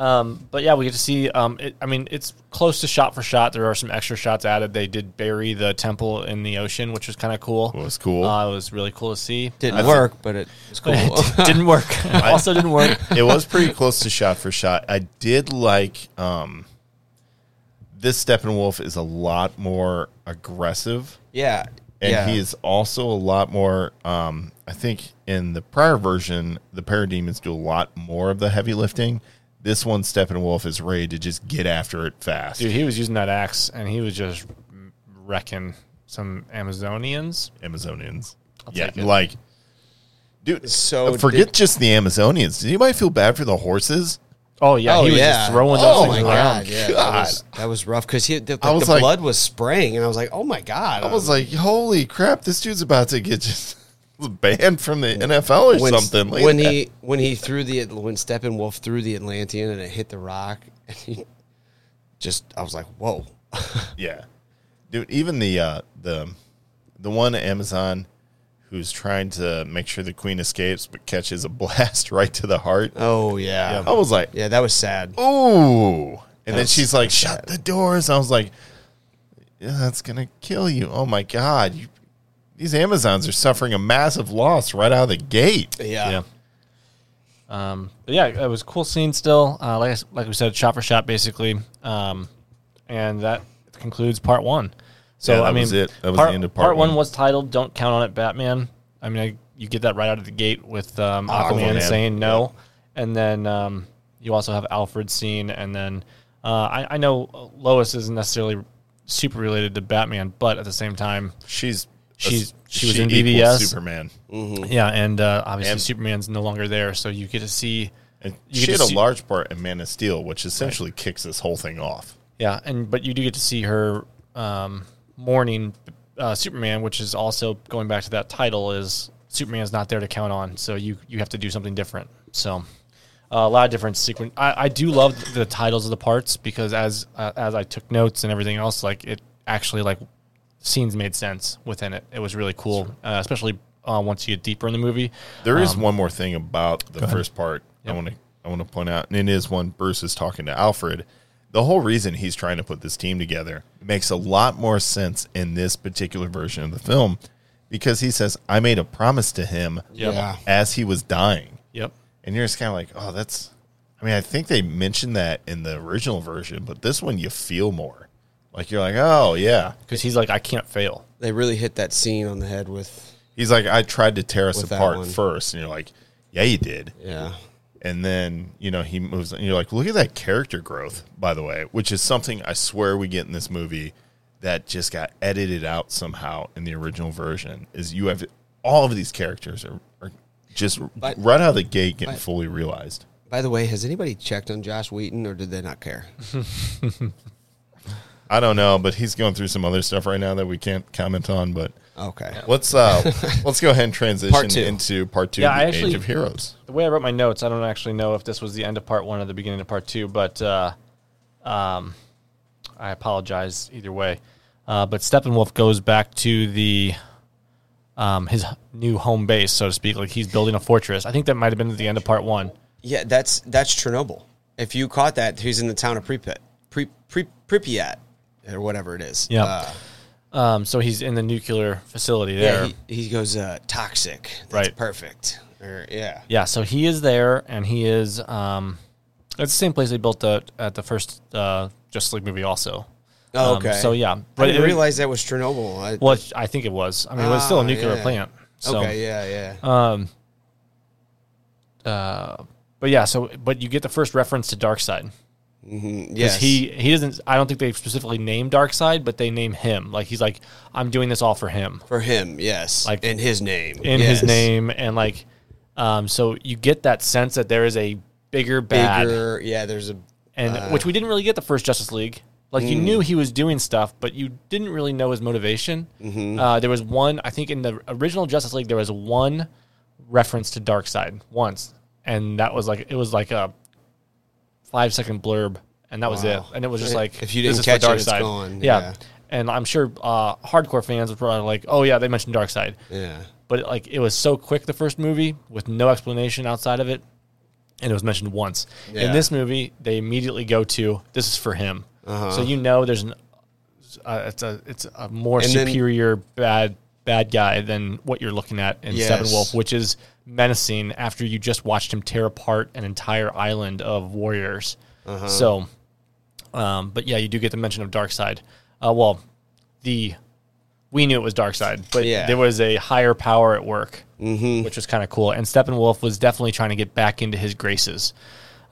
Um, but, yeah, we get to see um, – it, I mean, it's close to shot for shot. There are some extra shots added. They did bury the temple in the ocean, which was kind of cool. It was cool. Uh, it was really cool to see. Didn't I work, think, but it was cool. It didn't work. Also didn't work. It was pretty close to shot for shot. I did like um, this Steppenwolf is a lot more aggressive. Yeah. And yeah. he is also a lot more um, – I think in the prior version, the Parademons do a lot more of the heavy lifting. This one, Steppenwolf, is ready to just get after it fast. Dude, he was using that axe, and he was just wrecking some Amazonians. Amazonians. I'll yeah, like, dude, so forget did- just the Amazonians. Did anybody feel bad for the horses? Oh, yeah. Oh, he was yeah. just throwing those oh, things around. God, yeah, God. That, was, that was rough because the, the, the like, blood was spraying, and I was like, oh, my God. I was like, holy crap, this dude's about to get just... banned from the N F L or when, something. Like when that. he when he threw the when Steppenwolf threw the Atlantean and it hit the rock, and he just I was like, whoa, yeah, dude. Even the uh, the the one Amazon who's trying to make sure the queen escapes but catches a blast right to the heart. Oh yeah, yeah. I was like, yeah, that was sad. Oh, and that then she's so like, sad. Shut the doors. I was like, yeah, that's gonna kill you. Oh my God, you. These Amazons are suffering a massive loss right out of the gate. Yeah. Yeah, um, but yeah it was a cool scene still. Uh, like, like we said, shot for shot, basically. Um, and that concludes part one. So yeah, that I mean, was it. That was part, the end of part, part one. Part one was titled "Don't Count on It, Batman." I mean, I, you get that right out of the gate with um, Aquaman, Aquaman saying no, yeah. and then um, you also have Alfred's scene, and then uh, I, I know Lois isn't necessarily super related to Batman, but at the same time, she's she's a, she was she in B V S Superman, mm-hmm. yeah, and uh, obviously and, Superman's no longer there, so you get to see. And you she had a see, large part in Man of Steel, which essentially right. kicks this whole thing off. Yeah, and but you do get to see her um, mourning uh, Superman, which is also going back to that title is Superman's not there to count on, so you you have to do something different. So uh, a lot of different sequence. I, I do love the, the titles of the parts because as uh, as I took notes and everything else, like it actually like scenes made sense within it. It was really cool, sure. uh, especially uh, once you get deeper in the movie. There um, is one more thing about the first part. Yep. I want to I want to point out, and it is when Bruce is talking to Alfred, the whole reason he's trying to put this team together makes a lot more sense in this particular version of the film because he says, I made a promise to him yep. yeah. as he was dying. Yep. And you're just kind of like, oh, that's, I mean, I think they mentioned that in the original version, but this one you feel more. Like, you're like, oh, yeah. Because he's like, I can't fail. They really hit that scene on the head with. He's like, I tried to tear us apart first. And you're like, yeah, you did. Yeah. And then, you know, he moves. And you're like, look at that character growth, by the way, which is something I swear we get in this movie that just got edited out somehow in the original version, is you have all of these characters are, are just by, right out of the gate getting by, fully realized. By the way, has anybody checked on Joss Whedon, or did they not care? I don't know, but he's going through some other stuff right now that we can't comment on, but... Okay. Let's uh, let's go ahead and transition part into part two yeah, of the actually, Age of Heroes. The way I wrote my notes, I don't actually know if this was the end of part one or the beginning of part two, but uh, um, I apologize either way. Uh, but Steppenwolf goes back to the um, his new home base, so to speak. Like he's building a fortress. I think that might have been at the end of part one. Yeah, that's that's Chernobyl. If you caught that, who's in the town of Pripyat, Pri- Pri- Pripyat, or whatever it is. Yeah. Uh, Um, so he's in the nuclear facility there. Yeah, he, he goes uh, toxic. That's right. Perfect. Or, yeah. Yeah. So he is there, and he is. Um, it's the same place they built the, at the first uh, Justice League movie, also. Oh, okay. Um, so yeah, but I didn't it, realize that was Chernobyl. I, well, I think it was. I mean, ah, it was still a nuclear yeah. plant. So, okay. Yeah. Yeah. Um. Uh. But yeah. So, but you get the first reference to Darkseid. Mm-hmm. Yes, he he doesn't. I don't think they specifically name Darkseid, but they name him. Like he's like, I'm doing this all for him. For him, yes. Like in his name, in yes. his name, and like, um. So you get that sense that there is a bigger bad. Bigger, yeah. There's a and uh, which we didn't really get the first Justice League. Like mm. you knew he was doing stuff, but you didn't really know his motivation. Mm-hmm. Uh, there was one. I think in the original Justice League, there was one reference to Darkseid once, and that was like it was like a. Five second blurb, and that wow. was it. And it was just like, if you didn't catch it, it's gone. Yeah. yeah. And I'm sure uh, hardcore fans were probably like, oh, yeah, they mentioned Darkseid. Yeah. But it, like, it was so quick the first movie with no explanation outside of it, and it was mentioned once. Yeah. In this movie, they immediately go to this is for him. Uh-huh. So you know there's an uh, it's a it's a more and superior then, bad bad guy than what you're looking at in yes. Steppenwolf, which is. Menacing after you just watched him tear apart an entire island of warriors. Uh-huh. So, um, but yeah, you do get the mention of Darkseid. Uh, well, the we knew it was Darkseid, but yeah. there was a higher power at work, mm-hmm. which was kind of cool. And Steppenwolf was definitely trying to get back into his graces.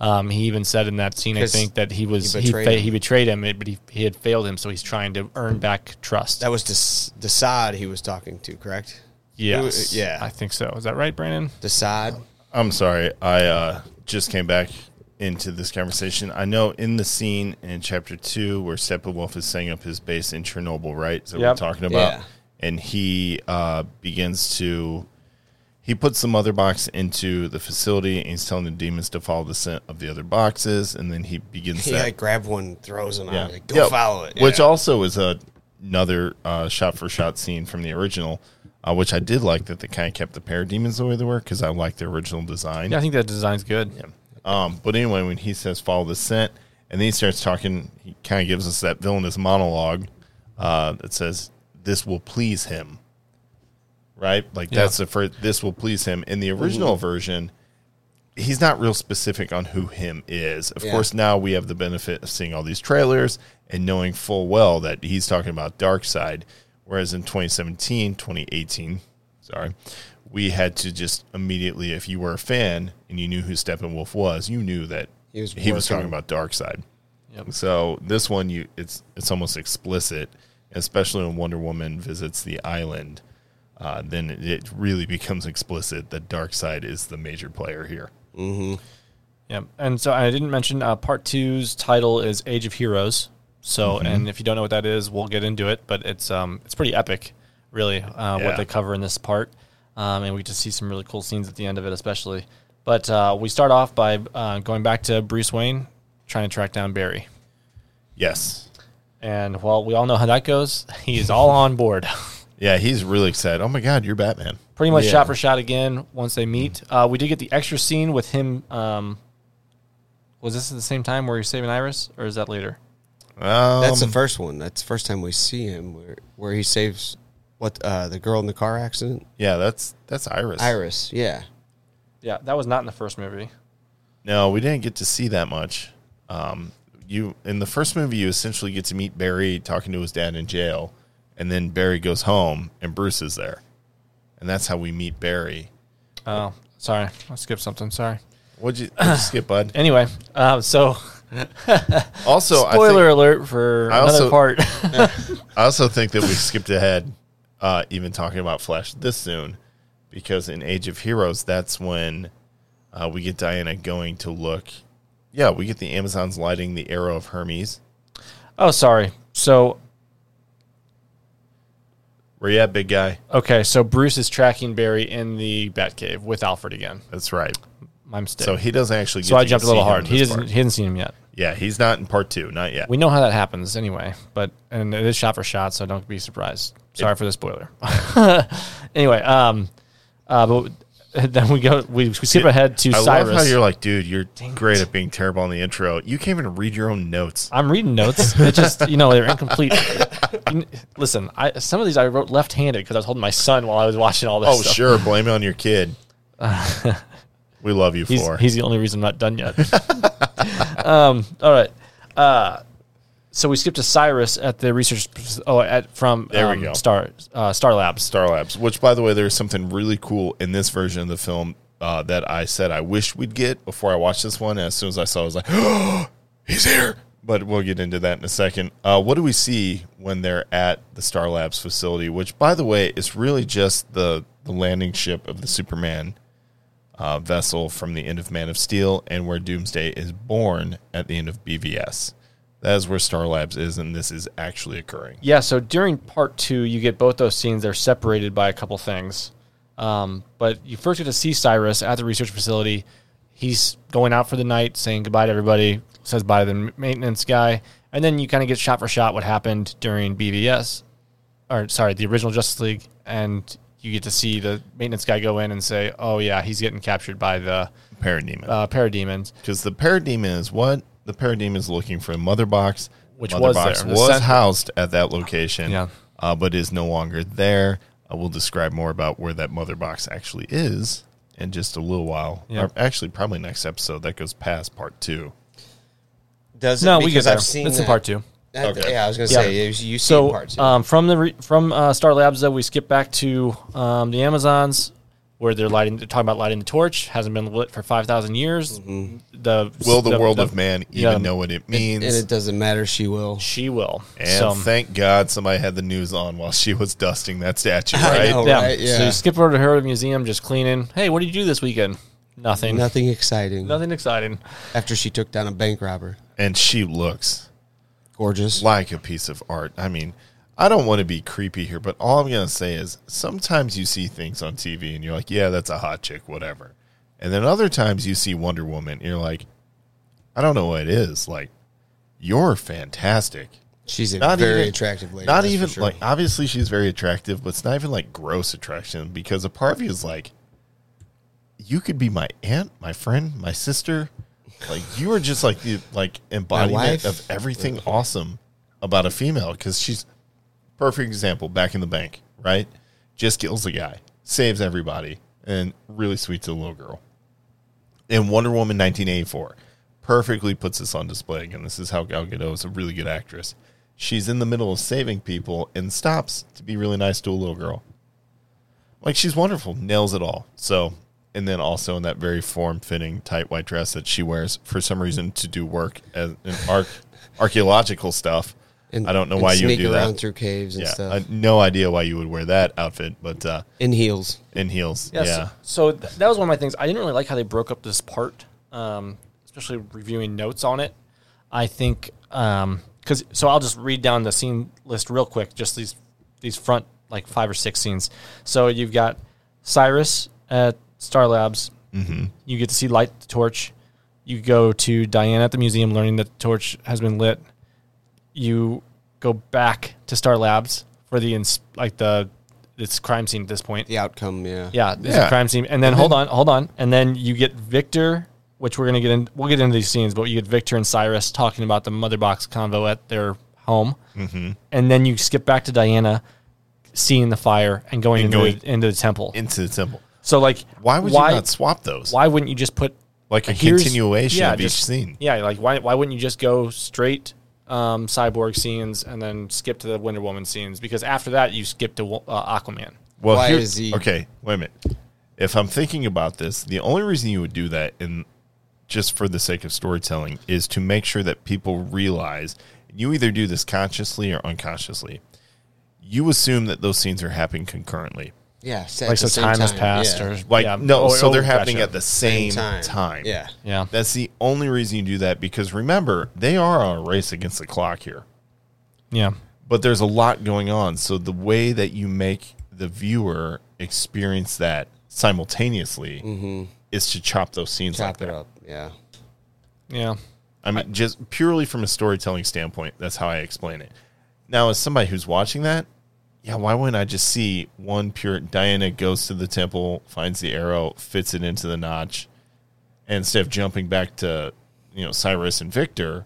Um, he even said in that scene, I think, that he was he betrayed, he, fa- he betrayed him, but he, he had failed him, so he's trying to earn back trust. That was Desaad he was talking to, correct? Yes. Yeah, I think so. Is that right, Brandon? Decide. I'm sorry. I uh, just came back into this conversation. I know in the scene in Chapter two where Steppenwolf is setting up his base in Chernobyl, right? Is that yep. what we're talking about? Yeah. And he uh, begins to... He puts the Mother Box into the facility, and he's telling the demons to follow the scent of the other boxes, and then he begins yeah, to... Yeah, like, grab one, throws them yeah. out, like, go yep. follow it. Yeah. Which also is a, another uh, shot-for-shot scene from the original... Uh, which I did like that they kind of kept the Parademons the way they were because I like the original design. Yeah, I think that design's good. Yeah. Um, but anyway, when he says follow the scent, and then he starts talking, he kind of gives us that villainous monologue uh, that says, this will please him, right? Like yeah. that's the first, this will please him. In the original Ooh. version, he's not real specific on who him is. Of yeah. course, now we have the benefit of seeing all these trailers and knowing full well that he's talking about Darkseid, whereas in twenty seventeen, twenty eighteen, sorry, we had to just immediately, if you were a fan and you knew who Steppenwolf was, you knew that he was, he was talking about Darkseid. Yep. So this one, you it's it's almost explicit, especially when Wonder Woman visits the island. Uh, then it, it really becomes explicit that Darkseid is the major player here. Mm-hmm. Yeah, and so I didn't mention uh, part two's title is Age of Heroes. So, mm-hmm. and if you don't know what that is, we'll get into it. But it's um it's pretty epic, really, uh, yeah. what they cover in this part. Um, and we just see some really cool scenes at the end of it, especially. But uh, we start off by uh, going back to Bruce Wayne, trying to track down Barry. Yes. And, well, we all know how that goes. He's all on board. Yeah, he's really excited. Oh, my God, you're Batman. Pretty much yeah. shot for shot again once they meet. Mm-hmm. Uh, we did get the extra scene with him. Um, was this at the same time where he's saving Iris, or is that later? Um, That's the first one. That's the first time we see him where, where he saves... What uh, the girl in the car accident? Yeah, that's that's Iris. Iris, yeah, yeah. That was not in the first movie. No, we didn't get to see that much. Um, you in the first movie, you essentially get to meet Barry talking to his dad in jail, and then Barry goes home, and Bruce is there, and that's how we meet Barry. Oh, sorry, I skipped something. Sorry. What'd you, what'd you skip, bud? Anyway, um, so. also, spoiler I think, alert for I another also, part. I also think that we skipped ahead. Uh, even talking about Flash this soon, because in Age of Heroes, that's when uh, we get Diana going to look. Yeah, we get the Amazons lighting the arrow of Hermes. Oh, sorry. So, where you at, big guy? Okay, so Bruce is tracking Barry in the Batcave with Alfred again. That's right. My mistake. So he doesn't actually. Get so I jumped a little hard. He doesn't. Part. He hasn't seen him yet. Yeah, he's not in part two, not yet. We know how that happens anyway, but and it is shot for shot, so don't be surprised. Sorry it, for the spoiler. anyway, um, uh, but then we go we, we skip it, ahead to I Cyrus. I love how you're like, dude, you're Dang great it. at being terrible on the intro. You can't even read your own notes. I'm reading notes. It's just you know they're incomplete. Listen, I some of these I wrote left-handed because I was holding my son while I was watching all this. Oh stuff. Sure, blame it on your kid. We love you, Floor. He's, he's the only reason I'm not done yet. um, all right. Uh, so we skipped to Cyrus at the research oh, at from there um, we go. Star, uh, Star Labs. Star Labs, which, by the way, there's something really cool in this version of the film uh, that I said I wish we'd get before I watched this one. And as soon as I saw it, I was like, oh, he's here. But we'll get into that in a second. Uh, what do we see when they're at the Star Labs facility, which, by the way, is really just the, the landing ship of the Superman Uh, vessel from the end of Man of Steel and where Doomsday is born at the end of B V S. That is where Star Labs is, and this is actually occurring. Yeah, so during part two, you get both those scenes. They're separated by a couple things. Um, but you first get to see Cyrus at the research facility. He's going out for the night, saying goodbye to everybody, says bye to the maintenance guy, and then you kind of get shot for shot what happened during B V S. Or, sorry, the original Justice League, and... You get to see the maintenance guy go in and say, oh, yeah, he's getting captured by the Parademon. Uh, Parademons. Because the Parademon is what? The Parademon is looking for a Mother Box. Which Mother was Box there. was the housed at that location, yeah. uh, but is no longer there. Uh, we'll describe more about where that Mother Box actually is in just a little while. Yeah. Or actually, probably next episode. That goes past part two. Does it? No, because we I've seen It's that. in part two. Okay. Yeah, I was going to yeah. say, you see so, parts. Yeah. Um, from the re- from uh, Star Labs, though, we skip back to um, the Amazons, where they're lighting. They're talking about lighting the torch. Hasn't been lit for five thousand years. Mm-hmm. The Will the, the world the, of man even yeah, know what it means? And, and it doesn't matter. She will. She will. And so, thank God somebody had the news on while she was dusting that statue, right? I know, yeah. right? Yeah. So you skip over to her museum, just cleaning. Hey, what did you do this weekend? Nothing. Nothing exciting. Nothing exciting. After she took down a bank robber. And she looks... gorgeous. Like a piece of art. I mean, I don't want to be creepy here, but all I'm going to say is sometimes you see things on T V and you're like, yeah, that's a hot chick, whatever. And then other times you see Wonder Woman and you're like, I don't know what it is. Like, you're fantastic. She's a not very even, attractive lady. Not even, sure. like, obviously she's very attractive, but it's not even like gross attraction because a part of you is like, you could be my aunt, my friend, my sister. Like, you are just, like, the like embodiment of everything awesome about a female because she's perfect example back in the bank, right? Just kills the guy, saves everybody, and really sweet to the little girl. And Wonder Woman nineteen eighty-four perfectly puts this on display. Again, this is how Gal Gadot is a really good actress. She's in the middle of saving people and stops to be really nice to a little girl. Like, she's wonderful. Nails it all. So, and then also in that very form-fitting tight white dress that she wears for some reason to do work as in ar- archaeological stuff. And, I don't know why you would do that. Sneak around through caves and yeah, stuff. I have no idea why you would wear that outfit, but uh, in heels. In heels, yeah. yeah. So, so th- that was one of my things. I didn't really like how they broke up this part, um, especially reviewing notes on it. I think um, cause, so I'll just read down the scene list real quick, just these these front like five or six scenes. So you've got Cyrus at Star Labs. Mm-hmm. You get to see light the torch. You go to Diana at the museum, learning that the torch has been lit. You go back to Star Labs for the ins- like the it's crime scene at this point. The outcome, yeah, yeah, it's yeah. a crime scene. And then hold on, hold on, and then you get Victor, which we're gonna get in. We'll get into these scenes, but you get Victor and Cyrus talking about the Mother Box convo at their home, mm-hmm. and then you skip back to Diana seeing the fire and going, and into, going the, into the temple, into the temple. So like, why would why, you not swap those? Why wouldn't you just put like a continuation yeah, of just, each scene? Yeah, like why why wouldn't you just go straight? Um, cyborg scenes and then skip to the Wonder Woman scenes because after that you skip to uh, Aquaman. Well, why is he? Okay, wait a minute. If I'm thinking about this, the only reason you would do that, and just for the sake of storytelling, is to make sure that people realize you either do this consciously or unconsciously. You assume that those scenes are happening concurrently. Yeah, like so time, time has passed, yeah. or like yeah. no, so they're happening at the same, same time. time. Yeah, yeah. That's the only reason you do that because remember they are on a race against the clock here. Yeah, but there's a lot going on, so the way that you make the viewer experience that simultaneously mm-hmm. is to chop those scenes chop like it that. up. Yeah, yeah. I mean, I, just purely from a storytelling standpoint, that's how I explain it. Now, as somebody who's watching that. Yeah, why wouldn't I just see one pure... Diana goes to the temple, finds the arrow, fits it into the notch, and instead of jumping back to, you know, Cyrus and Victor,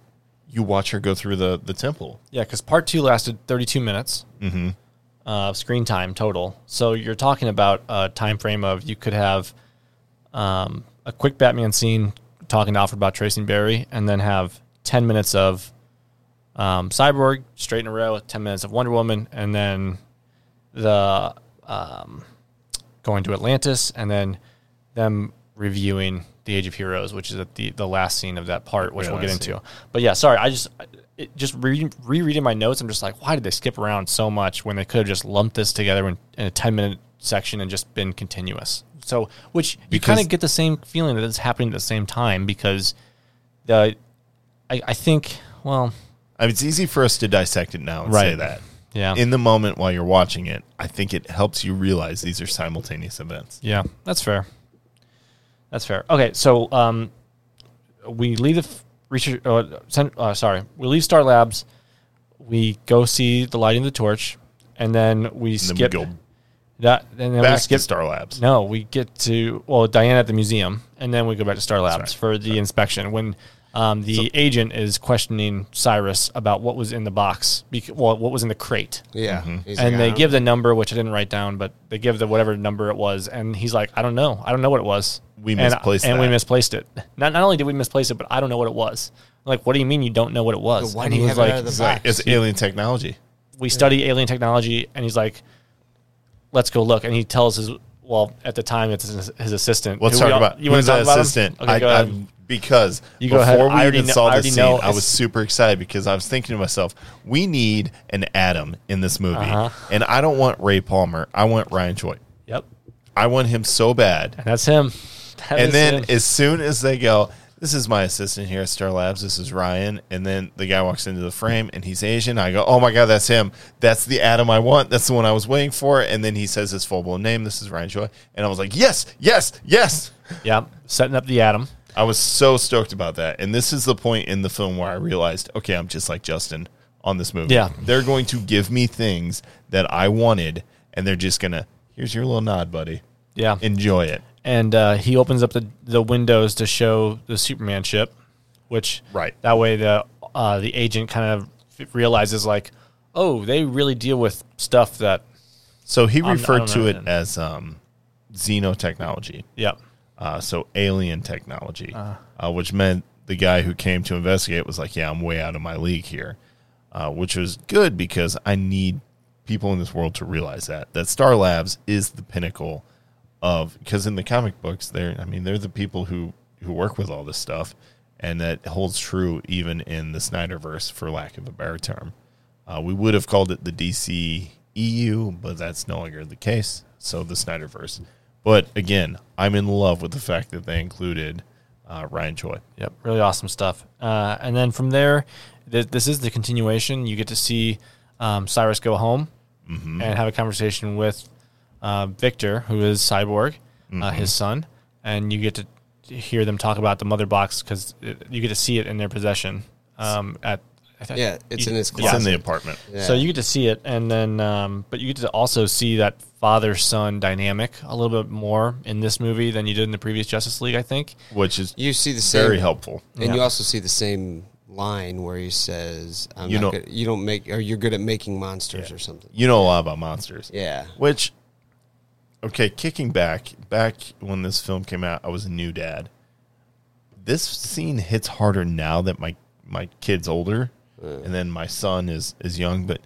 you watch her go through the, the temple. Yeah, because part two lasted thirty-two minutes mm-hmm. uh, screen time total. So you're talking about a time frame of you could have um, a quick Batman scene talking to Alfred about tracing Barry, and then have ten minutes of um, Cyborg, straight in a row, ten minutes of Wonder Woman, and then... the um, going to Atlantis, and then them reviewing the Age of Heroes, which is at the, the last scene of that part, which yeah, we'll get into. Scene. But yeah, sorry, I just it, just re- rereading my notes, I'm just like, why did they skip around so much when they could have just lumped this together in, in a ten-minute section and just been continuous? So, which because you kind of get the same feeling that it's happening at the same time because the I, I think, well... I mean, it's easy for us to dissect it now and right. say that. Yeah. In the moment while you're watching it, I think it helps you realize these are simultaneous events. Yeah, that's fair. That's fair. Okay, so um, we leave the f- research. Uh, send, uh, sorry, we leave Star Labs. We go see the lighting of the torch, and then we and skip then we go that. And then back we skip to Star Labs. No, we get to well Diana at the museum, and then we go back to Star Labs right. for the right. inspection when. Um, the so, agent is questioning Cyrus about what was in the box, bec- well, what was in the crate. Yeah. Mm-hmm. And like, they give the number, which I didn't write down, but they give the whatever number it was. And he's like, I don't know. I don't know what it was. We and, misplaced it. And that. we misplaced it. Not not only did we misplace it, but I don't know what it was. I'm like, what do you mean you don't know what it was? So why and do you have like, it out of the box? Like, it's alien technology. We yeah. study alien technology, and he's like, let's go look. And he tells his, well, at the time, it's his, his assistant. Let's talk all, about You want to talk about assistant? Okay, I, go ahead. I'm, Because you before ahead. we I even know, saw this scene, know. I was super excited because I was thinking to myself, we need an Atom in this movie. Uh-huh. And I don't want Ray Palmer. I want Ryan Choi. Yep. I want him so bad. And that's him. That and then him. As soon as they go, this is my assistant here at Star Labs. This is Ryan. And then the guy walks into the frame and he's Asian. I go, oh, my God, that's him. That's the Atom I want. That's the one I was waiting for. And then he says his full-blown name. This is Ryan Choi. And I was like, yes, yes, yes. Yep. Setting up the Atom. I was so stoked about that. And this is the point in the film where I realized, okay, I'm just like Justin on this movie. Yeah. They're going to give me things that I wanted, and they're just going to, here's your little nod, buddy. Yeah. Enjoy it. And uh, he opens up the, the windows to show the Superman ship, which right. that way the uh, the agent kind of realizes, like, oh, they really deal with stuff that... So he referred to it as um, xenotechnology. Yeah. Uh, so alien technology, uh, uh, which meant the guy who came to investigate was like, yeah, I'm way out of my league here, uh, which was good because I need people in this world to realize that, that Star Labs is the pinnacle of, because in the comic books, they're, I mean, they're the people who, who work with all this stuff, and that holds true even in the Snyderverse, for lack of a better term. Uh, we would have called it the D C E U, but that's no longer the case, so the Snyderverse. But, again, I'm in love with the fact that they included uh, Ryan Choi. Yep, really awesome stuff. Uh, and then from there, th- this is the continuation. You get to see um, Cyrus go home mm-hmm. and have a conversation with uh, Victor, who is Cyborg, mm-hmm. uh, his son. And you get to hear them talk about the Mother Box because you get to see it in their possession. Um, at I Yeah, it's you, in his closet. It's in the apartment. Yeah. So you get to see it, and then, um, but you get to also see that father-son dynamic a little bit more in this movie than you did in the previous Justice League, I think. Which is you see the same, very helpful. And yeah. you also see the same line where he says, I'm you, not know, good, you don't make, or you're good at making monsters yeah. or something. You know a lot about monsters. Yeah. Which, okay, kicking back, back when this film came out, I was a new dad. This scene hits harder now that my, my kid's older. And then my son is, is young, but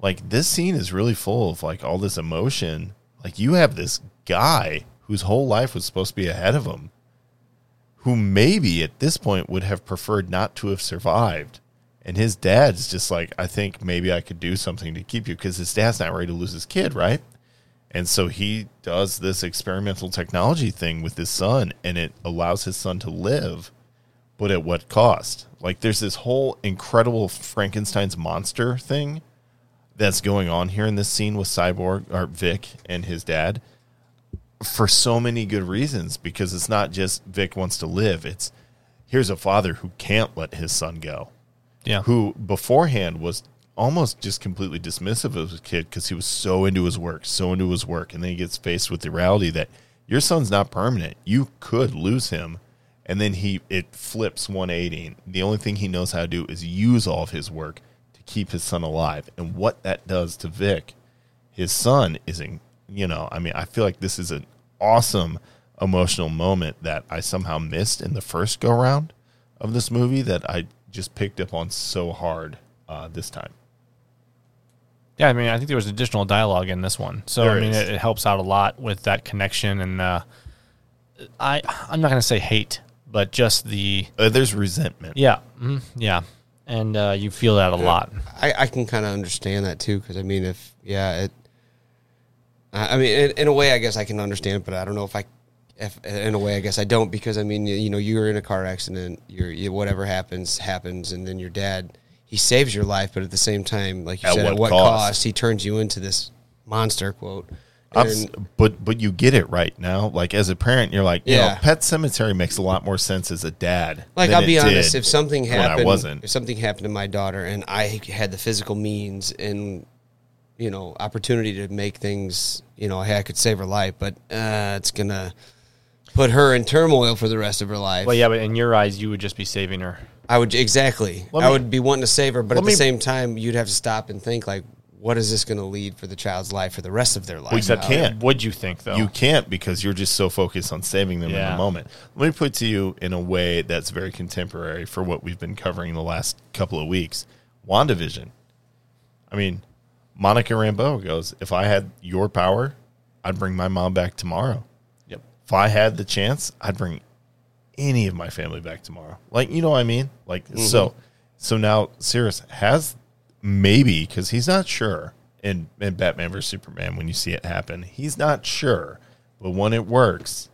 like this scene is really full of like all this emotion. Like you have this guy whose whole life was supposed to be ahead of him, who maybe at this point would have preferred not to have survived. And his dad's just like, I think maybe I could do something to keep you, because his dad's not ready to lose his kid, right? And so he does this experimental technology thing with his son, and it allows his son to live. But at what cost? Like, there's this whole incredible Frankenstein's monster thing that's going on here in this scene with Cyborg, or Vic, and his dad, for so many good reasons, because it's not just Vic wants to live. It's here's a father who can't let his son go, yeah. who beforehand was almost just completely dismissive of his kid because he was so into his work, so into his work. And then he gets faced with the reality that your son's not permanent. You could lose him. And then he it flips one eighty. The only thing he knows how to do is use all of his work to keep his son alive. And what that does to Vic, his son, is, in, you know, I mean, I feel like this is an awesome emotional moment that I somehow missed in the first go-round of this movie that I just picked up on so hard uh, this time. Yeah, I mean, I think there was additional dialogue in this one. So, there I mean, it, it helps out a lot with that connection. And uh, I, I'm not going to say hate. But just the... Uh, there's resentment. Yeah. Mm-hmm. Yeah. And uh, you feel that a yeah. lot. I, I can kind of understand that, too, because, I mean, if... Yeah, it... I mean, in, in a way, I guess I can understand it, but I don't know if I... If, in a way, I guess I don't, because, I mean, you, you know, you're in a car accident, you're you, whatever happens, happens, and then your dad, he saves your life, but at the same time, like you at said, what at what cost? cost, he turns you into this monster, quote... And, but but you get it right now. Like, as a parent, you're like, yeah. you know, Pet Sematary makes a lot more sense as a dad. Like, I'll be honest, if something happened, I wasn't. if something happened to my daughter and I had the physical means and, you know, opportunity to make things, you know, hey, I could save her life, but uh, it's going to put her in turmoil for the rest of her life. Well, yeah, but in your eyes, you would just be saving her. I would, exactly. Let I me, would be wanting to save her, but at the me, same time, you'd have to stop and think, like, what is this going to lead for the child's life for the rest of their life? Well, you can't. Would you think, though? You can't, because you're just so focused on saving them yeah. in the moment. Let me put to you in a way that's very contemporary for what we've been covering the last couple of weeks. WandaVision. I mean, Monica Rambeau goes, if I had your power, I'd bring my mom back tomorrow. Yep. If I had the chance, I'd bring any of my family back tomorrow. Like, you know what I mean? Like, mm-hmm. so, so now Sirius has... Maybe, because he's not sure in, in Batman versus. Superman when you see it happen. He's not sure, but when it works,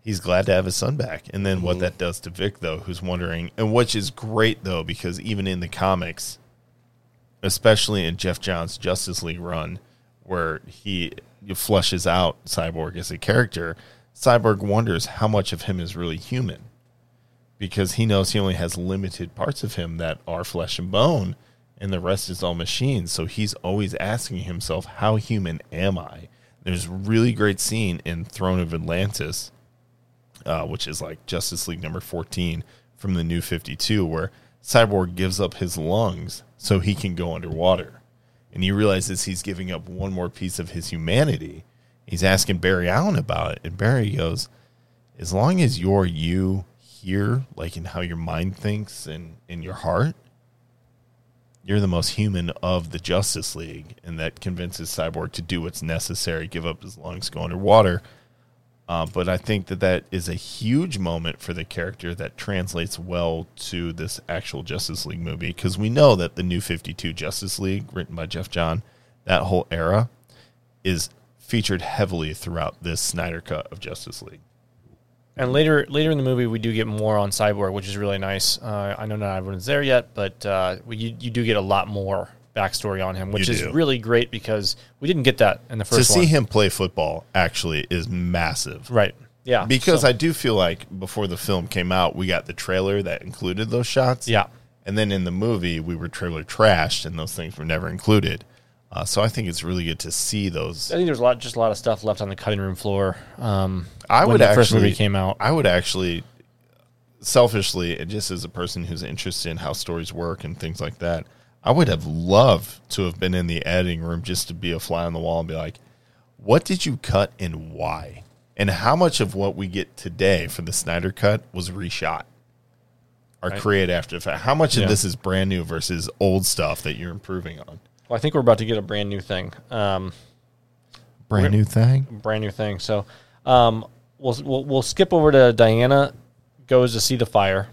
he's glad to have his son back. And then mm-hmm. what that does to Vic, though, who's wondering, and which is great, though, because even in the comics, especially in Jeff John's Justice League run, where he flushes out Cyborg as a character, Cyborg wonders how much of him is really human, because he knows he only has limited parts of him that are flesh and bone, and the rest is all machines. So he's always asking himself, how human am I? There's a really great scene in Throne of Atlantis, uh, which is like Justice League number fourteen from the New fifty-two, where Cyborg gives up his lungs so he can go underwater. And he realizes he's giving up one more piece of his humanity. He's asking Barry Allen about it, and Barry goes, as long as you're you here, like in how your mind thinks and in your heart, you're the most human of the Justice League, and that convinces Cyborg to do what's necessary, give up his lungs, go underwater. Uh, but I think that that is a huge moment for the character that translates well to this actual Justice League movie, because we know that the New fifty-two Justice League, written by Jeff John, that whole era, is featured heavily throughout this Snyder Cut of Justice League. And later later in the movie, we do get more on Cyborg, which is really nice. Uh, I know not everyone's there yet, but uh, we, you, you do get a lot more backstory on him, which is really great because we didn't get that in the first one. To see him play football actually is massive. Right, yeah. Because so. I do feel like before the film came out, we got the trailer that included those shots. Yeah. And then in the movie, we were trailer trashed, and those things were never included. Uh, so I think it's really good to see those. I think there's a lot, just a lot of stuff left on the cutting room floor. Um, I would when the actually, first movie came out. I would actually, selfishly, and just as a person who's interested in how stories work and things like that, I would have loved to have been in the editing room just to be a fly on the wall and be like, what did you cut and why? And how much of what we get today for the Snyder Cut was reshot or right. created after the fact? How much yeah. of this is brand new versus old stuff that you're improving on? Well, I think we're about to get a brand new thing. Um, brand new thing? Brand new thing. So um, we'll, we'll we'll skip over to Diana, goes to see the fire.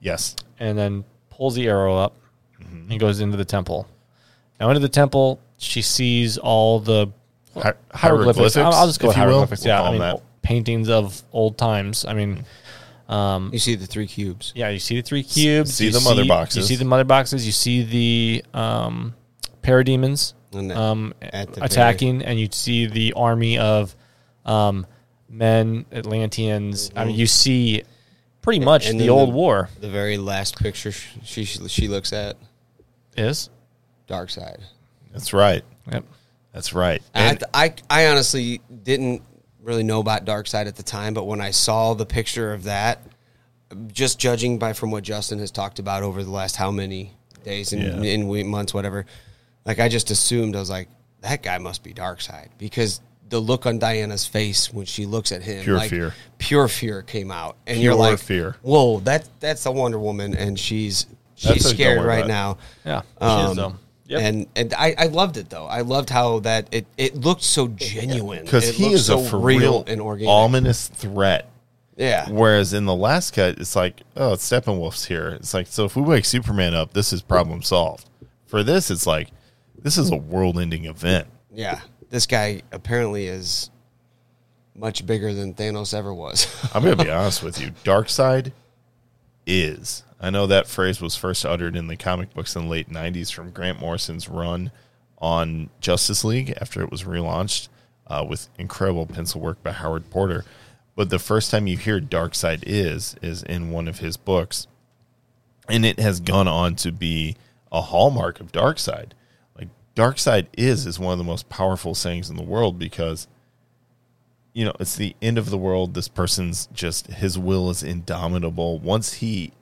Yes. And then pulls the arrow up. Mm-hmm. And goes into the temple. Now into the temple, she sees all the Hi- hieroglyphics. hieroglyphics. I'll, I'll just go with hieroglyphics. We'll yeah, I mean that. paintings of old times. I mean, um, you see the three cubes. Yeah, you see the three cubes. S- see you the see, mother boxes. You see the mother boxes. You see the um, parademons um, the attacking, very... and you see the army of um, men, Atlanteans. Mm-hmm. I mean, you see. Pretty much and the old the, war. The very last picture she she looks at is Darkseid. That's right. Yep, that's right. I, I I honestly didn't really know about Darkseid at the time, but when I saw the picture of that, just judging by from what Justin has talked about over the last how many days and yeah. in week, months, whatever, like I just assumed I was like that guy must be Darkseid because. The look on Diana's face when she looks at him, pure like, fear, pure fear came out, and pure you're like, fear. "Whoa, that that's a Wonder Woman, and she's she's scared right now." Yeah, um, she is though. Yep. And and I, I loved it though. I loved how that it, it looked so genuine because he is so a for real, real and organic. Ominous threat. Yeah. Whereas in the last cut, it's like, oh, Steppenwolf's here. It's like, so if we wake Superman up, this is problem solved. For this, it's like, this is a world-ending event. Yeah. This guy apparently is much bigger than Thanos ever was. I'm going to be honest with you. Darkseid is. I know that phrase was first uttered in the comic books in the late nineties from Grant Morrison's run on Justice League after it was relaunched uh, with incredible pencil work by Howard Porter. But the first time you hear Darkseid is, is in one of his books. And it has gone on to be a hallmark of Darkseid. Darkseid is is one of the most powerful sayings in the world because, you know, it's the end of the world. This person's just, his will is indomitable. Once he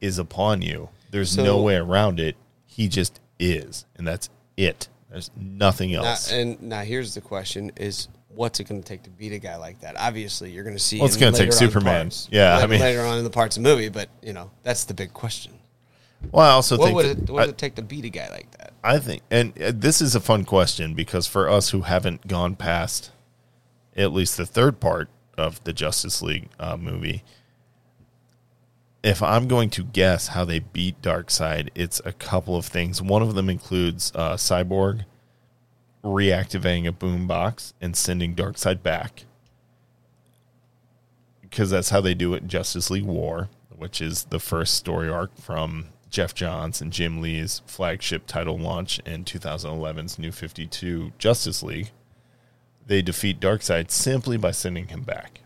is upon you, there's so, no way around it. He just is, and that's it. There's nothing else. Now, and now here's the question is, what's it going to take to beat a guy like that? Obviously, you're going to see well, it's going to take Superman. Parts, yeah, later, I mean. Later on in the parts of the movie, but, you know, that's the big question. Well, I also what think would it, what I, would it take to beat a guy like that? I think, and this is a fun question because for us who haven't gone past at least the third part of the Justice League uh, movie, if I'm going to guess how they beat Darkseid, it's a couple of things. One of them includes uh, Cyborg reactivating a boombox and sending Darkseid back because that's how they do it in Justice League War, which is the first story arc from Jeff Johns and Jim Lee's flagship title launch in twenty eleven's New fifty-two Justice League. They defeat Darkseid simply by sending him back,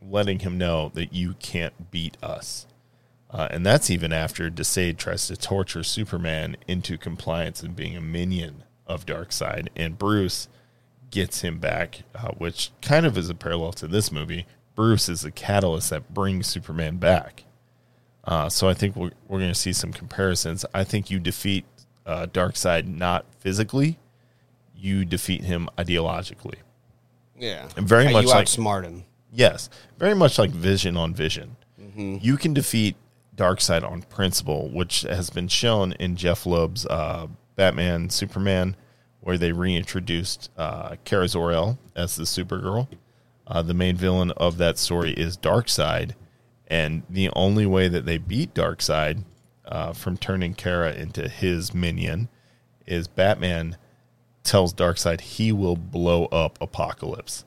letting him know that you can't beat us. Uh, and that's even after Darkseid tries to torture Superman into compliance and being a minion of Darkseid. And Bruce gets him back, uh, which kind of is a parallel to this movie. Bruce is the catalyst that brings Superman back. Uh, so I think we're, we're going to see some comparisons. I think you defeat uh, Darkseid not physically. You defeat him ideologically. Yeah. And very much you like... You outsmart him. Yes, very much like Vision on Vision. Mm-hmm. You can defeat Darkseid on principle, which has been shown in Jeff Loeb's uh, Batman, Superman, where they reintroduced uh, Kara Zor-El as the Supergirl. Uh, the main villain of that story is Darkseid, and the only way that they beat Darkseid uh, from turning Kara into his minion is Batman tells Darkseid he will blow up Apokolips.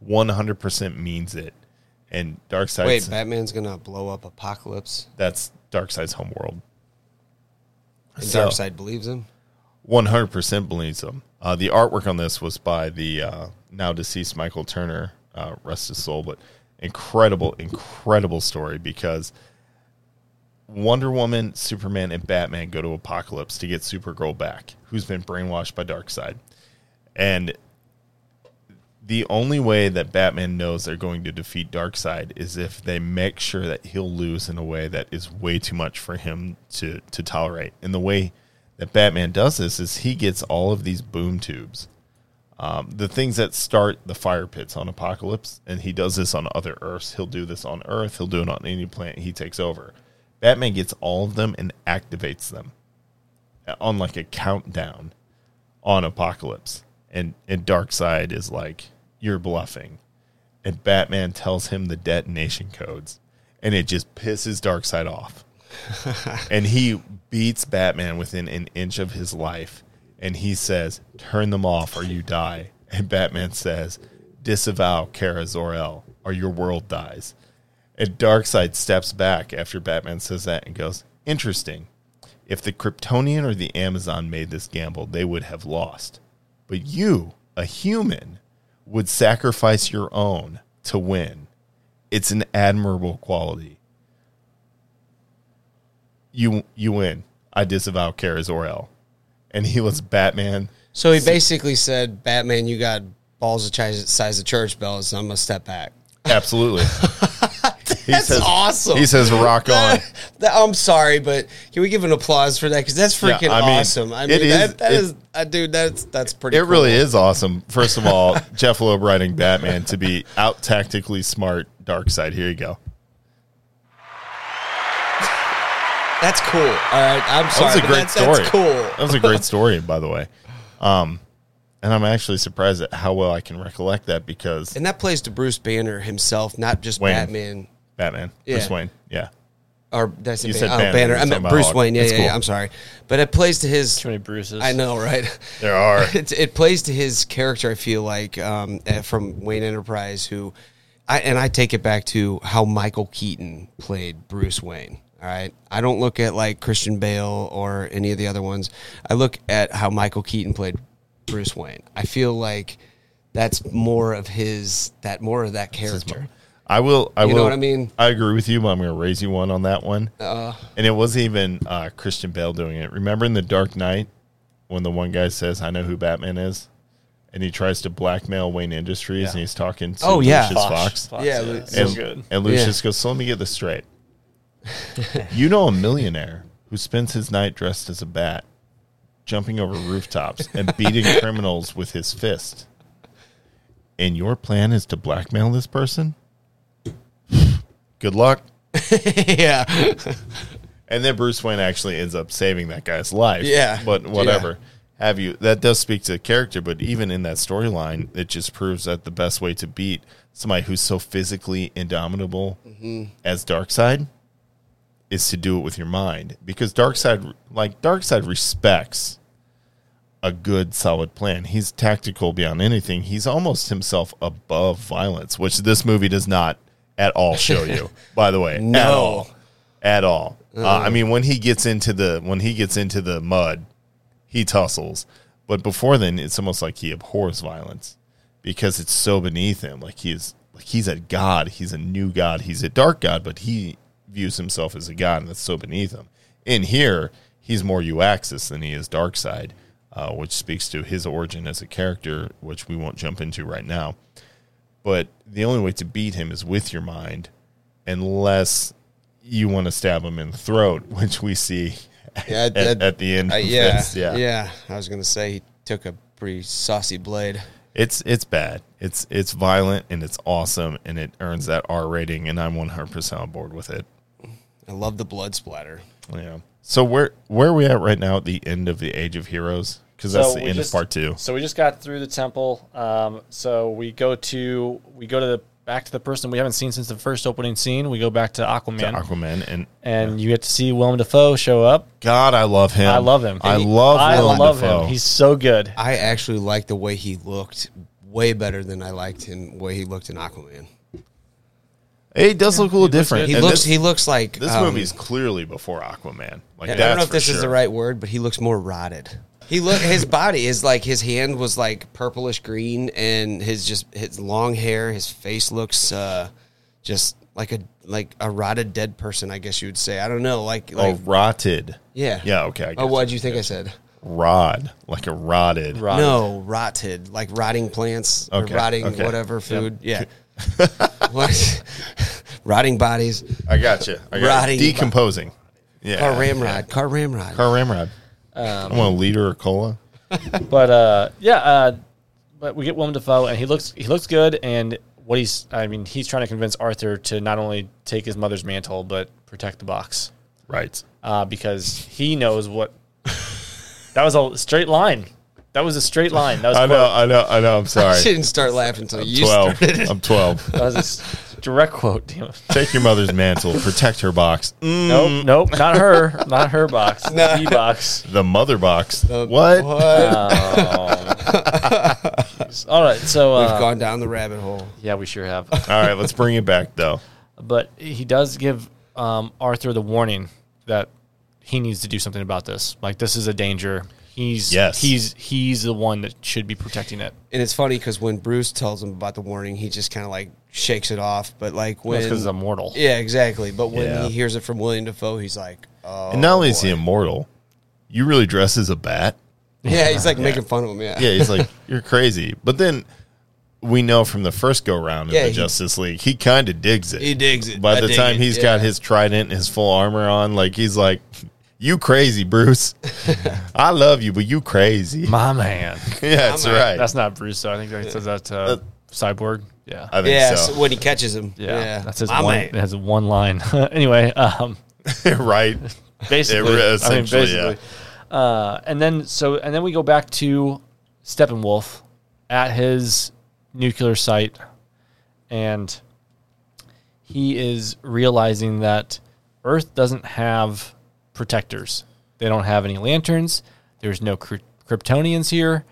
one hundred percent means it. And Darkseid's... Wait, Batman's going to blow up Apokolips? That's Darkseid's homeworld. And so, Darkseid believes him? one hundred percent believes him. Uh, the artwork on this was by the uh, now-deceased Michael Turner, uh, rest his soul, but incredible, incredible story, because Wonder Woman, Superman, and Batman go to Apokolips to get Supergirl back, who's been brainwashed by Darkseid. And the only way that Batman knows they're going to defeat Darkseid is if they make sure that he'll lose in a way that is way too much for him to, to tolerate. And the way that Batman does this is he gets all of these boom tubes, um, the things that start the fire pits on Apokolips, and he does this on other Earths. He'll do this on Earth. He'll do it on any planet he takes over. Batman gets all of them and activates them on like a countdown on Apokolips. And, and Darkseid is like, you're bluffing. And Batman tells him the detonation codes. And it just pisses Darkseid off. And he beats Batman within an inch of his life. And he says, turn them off or you die. And Batman says, disavow Kara Zor-El or your world dies. And Darkseid steps back after Batman says that and goes, interesting. If the Kryptonian or the Amazon made this gamble, they would have lost. But you, a human, would sacrifice your own to win. It's an admirable quality. You you win. I disavow Kara Zor-El. And he was Batman. So he basically said, Batman, you got balls the size of church bells, so I'm going to step back. Absolutely. He that's says, awesome. He says, rock on. I'm sorry, but can we give an applause for that? Because that's freaking yeah, I mean, awesome. I mean, it that, is, that it, is, uh, dude, that's, that's pretty It cool. really is awesome. First of all, Jeff Loeb writing Batman to be out-tactically smart Darkseid. Here you go. That's cool. All right, I'm sorry. That was a great that, story. That's cool. That was a great story, by the way. Um And I'm actually surprised at how well I can recollect that because... And that plays to Bruce Banner himself, not just Wayne. Batman. Batman. Yeah. Bruce Wayne, yeah. Or did I say you Banner? Said Banner. Oh, Banner. I meant Bruce Hawk. Wayne, yeah, yeah, cool. yeah, I'm sorry. But it plays to his... Too many Bruces. I know, right? There are. It, it plays to his character, I feel like, um, from Wayne Enterprise, who... I And I take it back to how Michael Keaton played Bruce Wayne. All right. I don't look at, like, Christian Bale or any of the other ones. I look at how Michael Keaton played Bruce Wayne. I feel like that's more of his that more of that character. I will I you will know what I mean? I agree with you, but I'm gonna raise you one on that one. Uh, and it wasn't even uh, Christian Bale doing it. Remember in The Dark Knight when the one guy says, I know who Batman is? And he tries to blackmail Wayne Industries yeah. and he's talking to oh, yeah. Lucius Fox. Fox. Yeah, yeah. And, so good. and Lucius yeah. goes, so let me get this straight. You know a millionaire who spends his night dressed as a bat, jumping over rooftops and beating criminals with his fist. And your plan is to blackmail this person? Good luck. yeah. And then Bruce Wayne actually ends up saving that guy's life. Yeah. But whatever. Yeah. Have you that does speak to the character, but even in that storyline, it just proves that the best way to beat somebody who's so physically indomitable mm-hmm. as Darkseid is to do it with your mind. Because Darkseid like Darkseid respects a good, solid plan. He's tactical beyond anything. He's almost himself above violence, which this movie does not at all show you, by the way. No. At all. At all. Uh, uh, I mean, when he gets into the when he gets into the mud, he tussles. But before then, it's almost like he abhors violence because it's so beneath him. Like he's like he's a god. He's a new god. He's a dark god, but he views himself as a god, and that's so beneath him. In here, he's more Euaxis than he is Darkseid, uh, which speaks to his origin as a character, which we won't jump into right now. But the only way to beat him is with your mind, unless you want to stab him in the throat, which we see yeah, at, that, at the end uh, of yeah, this. Yeah, yeah. I was going to say he took a pretty saucy blade. It's it's bad. It's it's violent and it's awesome and it earns that R rating and I'm one hundred percent on board with it. I love the blood splatter. Yeah. So where where are we at right now at the end of the Age of Heroes? Because that's so the end just, of part two. So we just got through the temple. Um, so we go to we go to the back to the person we haven't seen since the first opening scene. We go back to Aquaman. To Aquaman and and yeah. You get to see Willem Dafoe show up. God, I love him. I love him. I love I Willem love Dafoe. Him. He's so good. I actually like the way he looked way better than I liked him the way he looked in Aquaman. It does yeah, look a little different. He and looks this, he looks like this um, movie is clearly before Aquaman. Like that's I don't know if this sure. is the right word, but he looks more rotted. He look his body is like his hand was like purplish green, and his just his long hair, his face looks uh, just like a like a rotted dead person, I guess you would say. I don't know, like, like oh rotted. Yeah, yeah, okay. I guess oh, what did you think I said? Rod, like a rotted. rotted. No, rotted, like rotting plants okay. or rotting okay. whatever food. Yep. Yeah, what rotting bodies? I got gotcha. you. I got gotcha. decomposing. Bo- yeah, car ramrod, car ramrod, car ramrod. Um, I want a liter of cola, but uh, yeah, uh, but we get Willem Dafoe and he looks he looks good. And what he's I mean he's trying to convince Arthur to not only take his mother's mantle but protect the box, right? Uh, because he knows what that was a straight line. That was a straight line. That was I know, I know, I know. I'm sorry. I didn't start laughing until you started. I'm twelve. That was a direct quote. Take your mother's mantle. Protect her box. Mm. Nope, nope. Not her. Not her box. No. The box. The mother box. The what? what? Oh. All right. So uh, we've gone down the rabbit hole. Yeah, we sure have. All right. Let's bring it back, though. But he does give um, Arthur the warning that he needs to do something about this. Like, this is a danger. He's yes. he's he's the one that should be protecting it. And it's funny because when Bruce tells him about the warning, he just kind of like shakes it off. But like when because well, he's immortal, yeah, exactly. But when yeah. he hears it from William Dafoe, he's like, "Oh!" And not only boy. is he immortal, you really dress as a bat. Yeah, he's like yeah. making fun of him. Yeah, yeah, he's like, "You're crazy." But then we know from the first go round of yeah, the he, Justice League, he kind of digs it. He digs it. By I the time it. he's yeah. got his trident and his full armor on, like he's like. You crazy, Bruce. I love you, but you crazy. My man. Yeah, that's My right. That's not Bruce, though. I think that says that uh, uh, Cyborg. Yeah. I think yeah, so. so when he catches him. Yeah. yeah. That's his one, it has one line. Anyway. Um, right. Basically. It, essentially, I mean, basically. Yeah. Uh, and then so, and then we go back to Steppenwolf at his nuclear site, and he is realizing that Earth doesn't have... protectors. They don't have any lanterns. There's no Kryptonians here.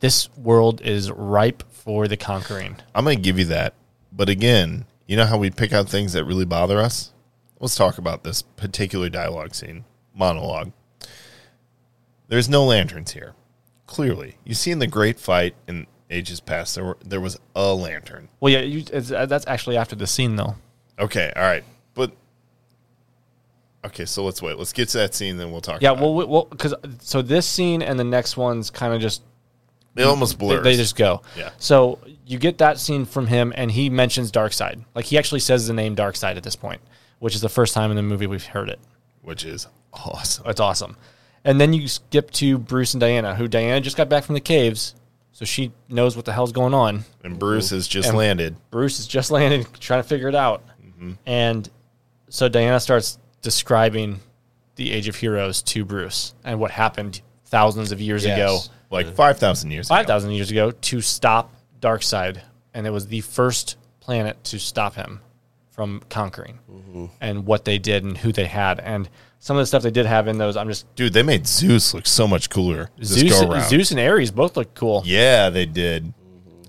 This world is ripe for the conquering. I'm going to give you that. But again, you know how we pick out things that really bother us? Let's talk about this particular dialogue scene, monologue. There's no lanterns here. Clearly. You see in the great fight in ages past, there were, there was a lantern. Well, yeah, you, it's, uh, that's actually after the scene, though. Okay, all right. But... Okay, so let's wait. Let's get to that scene, then we'll talk. Yeah, about well, well, because so this scene and the next one's kind of just they almost blur. They, they just go. Yeah. So you get that scene from him, and he mentions Darkseid. Like he actually says the name Darkseid at this point, which is the first time in the movie we've heard it. Which is awesome. It's awesome. And then you skip to Bruce and Diana, who Diana just got back from the caves, so she knows what the hell's going on. And Bruce has just and landed. Bruce has just landed, trying to figure it out. Mm-hmm. And so Diana starts. Describing the Age of Heroes to Bruce and what happened thousands of years yes. ago. Like five thousand years ago. five thousand years ago to stop Darkseid. And it was the first planet to stop him from conquering mm-hmm. and what they did and who they had. And some of the stuff they did have in those, I'm just... Dude, they made Zeus look so much cooler. Zeus, go around. Zeus and Ares both look cool. Yeah, they did.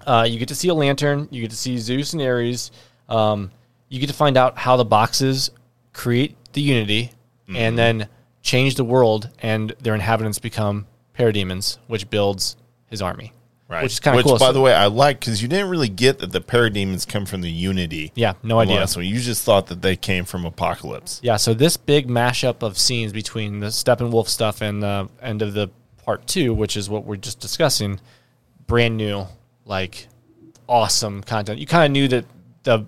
Uh, you get to see a lantern. You get to see Zeus and Ares. Um, you get to find out how the boxes create... the unity, mm-hmm. and then change the world, and their inhabitants become Parademons, which builds his army. Right. Which is kind of cool. Which, by so, the way, I like, because you didn't really get that the Parademons come from the unity. Yeah, no idea. Last one. You just thought that they came from Apokolips. Yeah, so this big mashup of scenes between the Steppenwolf stuff and the end of the part two, which is what we're just discussing, brand new, like, awesome content. You kind of knew that the...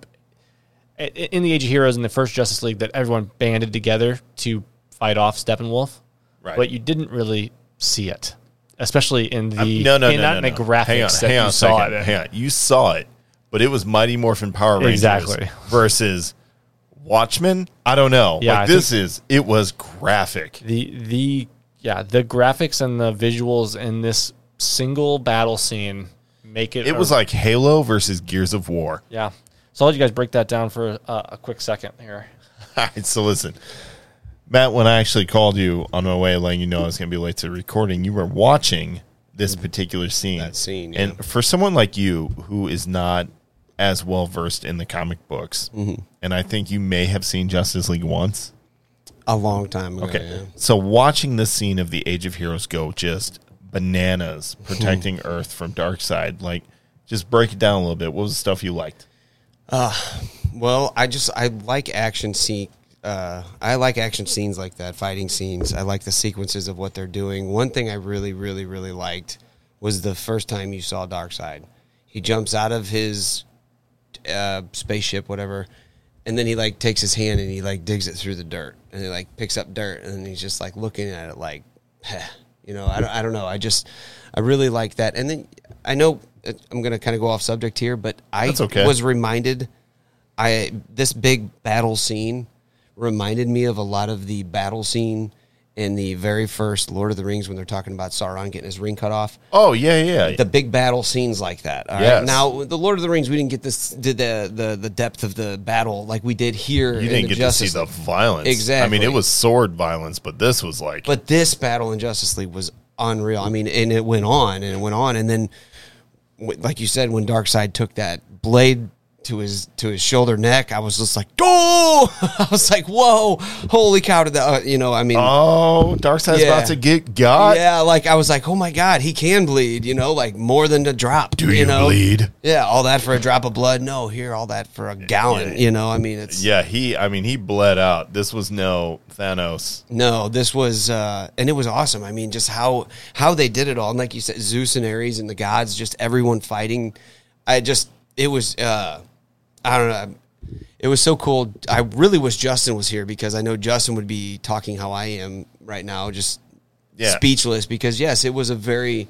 In the Age of Heroes, in the first Justice League, that everyone banded together to fight off Steppenwolf, right. But you didn't really see it. especially in the um, no, no, no, no, no. graphics hang on, that hang on you saw second. it. Hang on. You saw it, but it was Mighty Morphin Power Rangers exactly. versus Watchmen. I don't know. Yeah, like, this is it was graphic. The the yeah the graphics and the visuals in this single battle scene make it. It a, was like Halo versus Gears of War. Yeah. So I'll let you guys break that down for uh, a quick second here. All right. So listen. Matt, when I actually called you on my way, letting you know I was going to be late to recording, you were watching this particular scene. That scene, yeah. And for someone like you who is not as well versed in the comic books, mm-hmm. and I think you may have seen Justice League once. A long time ago. Okay. Yeah. So watching this scene of the Age of Heroes go just bananas, protecting Earth from Darkseid, like, just break it down a little bit. What was the stuff you liked? Uh, well, I just, I like action scene. Uh, I like action scenes like that, fighting scenes. I like the sequences of what they're doing. One thing I really, really, really liked was the first time you saw Darkseid. He jumps out of his uh, spaceship, whatever, and then he, like, takes his hand and he, like, digs it through the dirt. And he, like, picks up dirt, and he's just, like, looking at it like, heh. You know, I don't, I don't know. I just, I really like that. And then I know I'm going to kind of go off subject here, but I That's okay. was reminded, I this big battle scene reminded me of a lot of the battle scene in the very first Lord of the Rings when they're talking about Sauron getting his ring cut off. Oh, yeah, yeah. The big battle scenes like that. All yes. right? Now, the Lord of the Rings, we didn't get this did the, the, the depth of the battle like we did here. You in didn't the get Justice to see League. The violence. Exactly. I mean, it was sword violence, but this was like... But this battle in Justice League was unreal. I mean, and it went on, and it went on, and then, like you said, when Darkseid took that blade to his to his shoulder neck, I was just like, oh! I was like, whoa, holy cow, did that, uh, you know, I mean. Oh, Darkseid's yeah. about to get got? Yeah, like, I was like, oh my God, he can bleed, you know, like, more than a drop. Do you, you know? bleed? Yeah, all that for a drop of blood? No, here, all that for a gallon, yeah. you know, I mean, it's. Yeah, he, I mean, he bled out. This was no Thanos. No, this was, uh, and it was awesome. I mean, just how, how they did it all. And like you said, Zeus and Ares and the gods, just everyone fighting. I just, it was, uh. I don't know. It was so cool. I really wish Justin was here because I know Justin would be talking how I am right now, just yeah. speechless. Because yes, it was a very,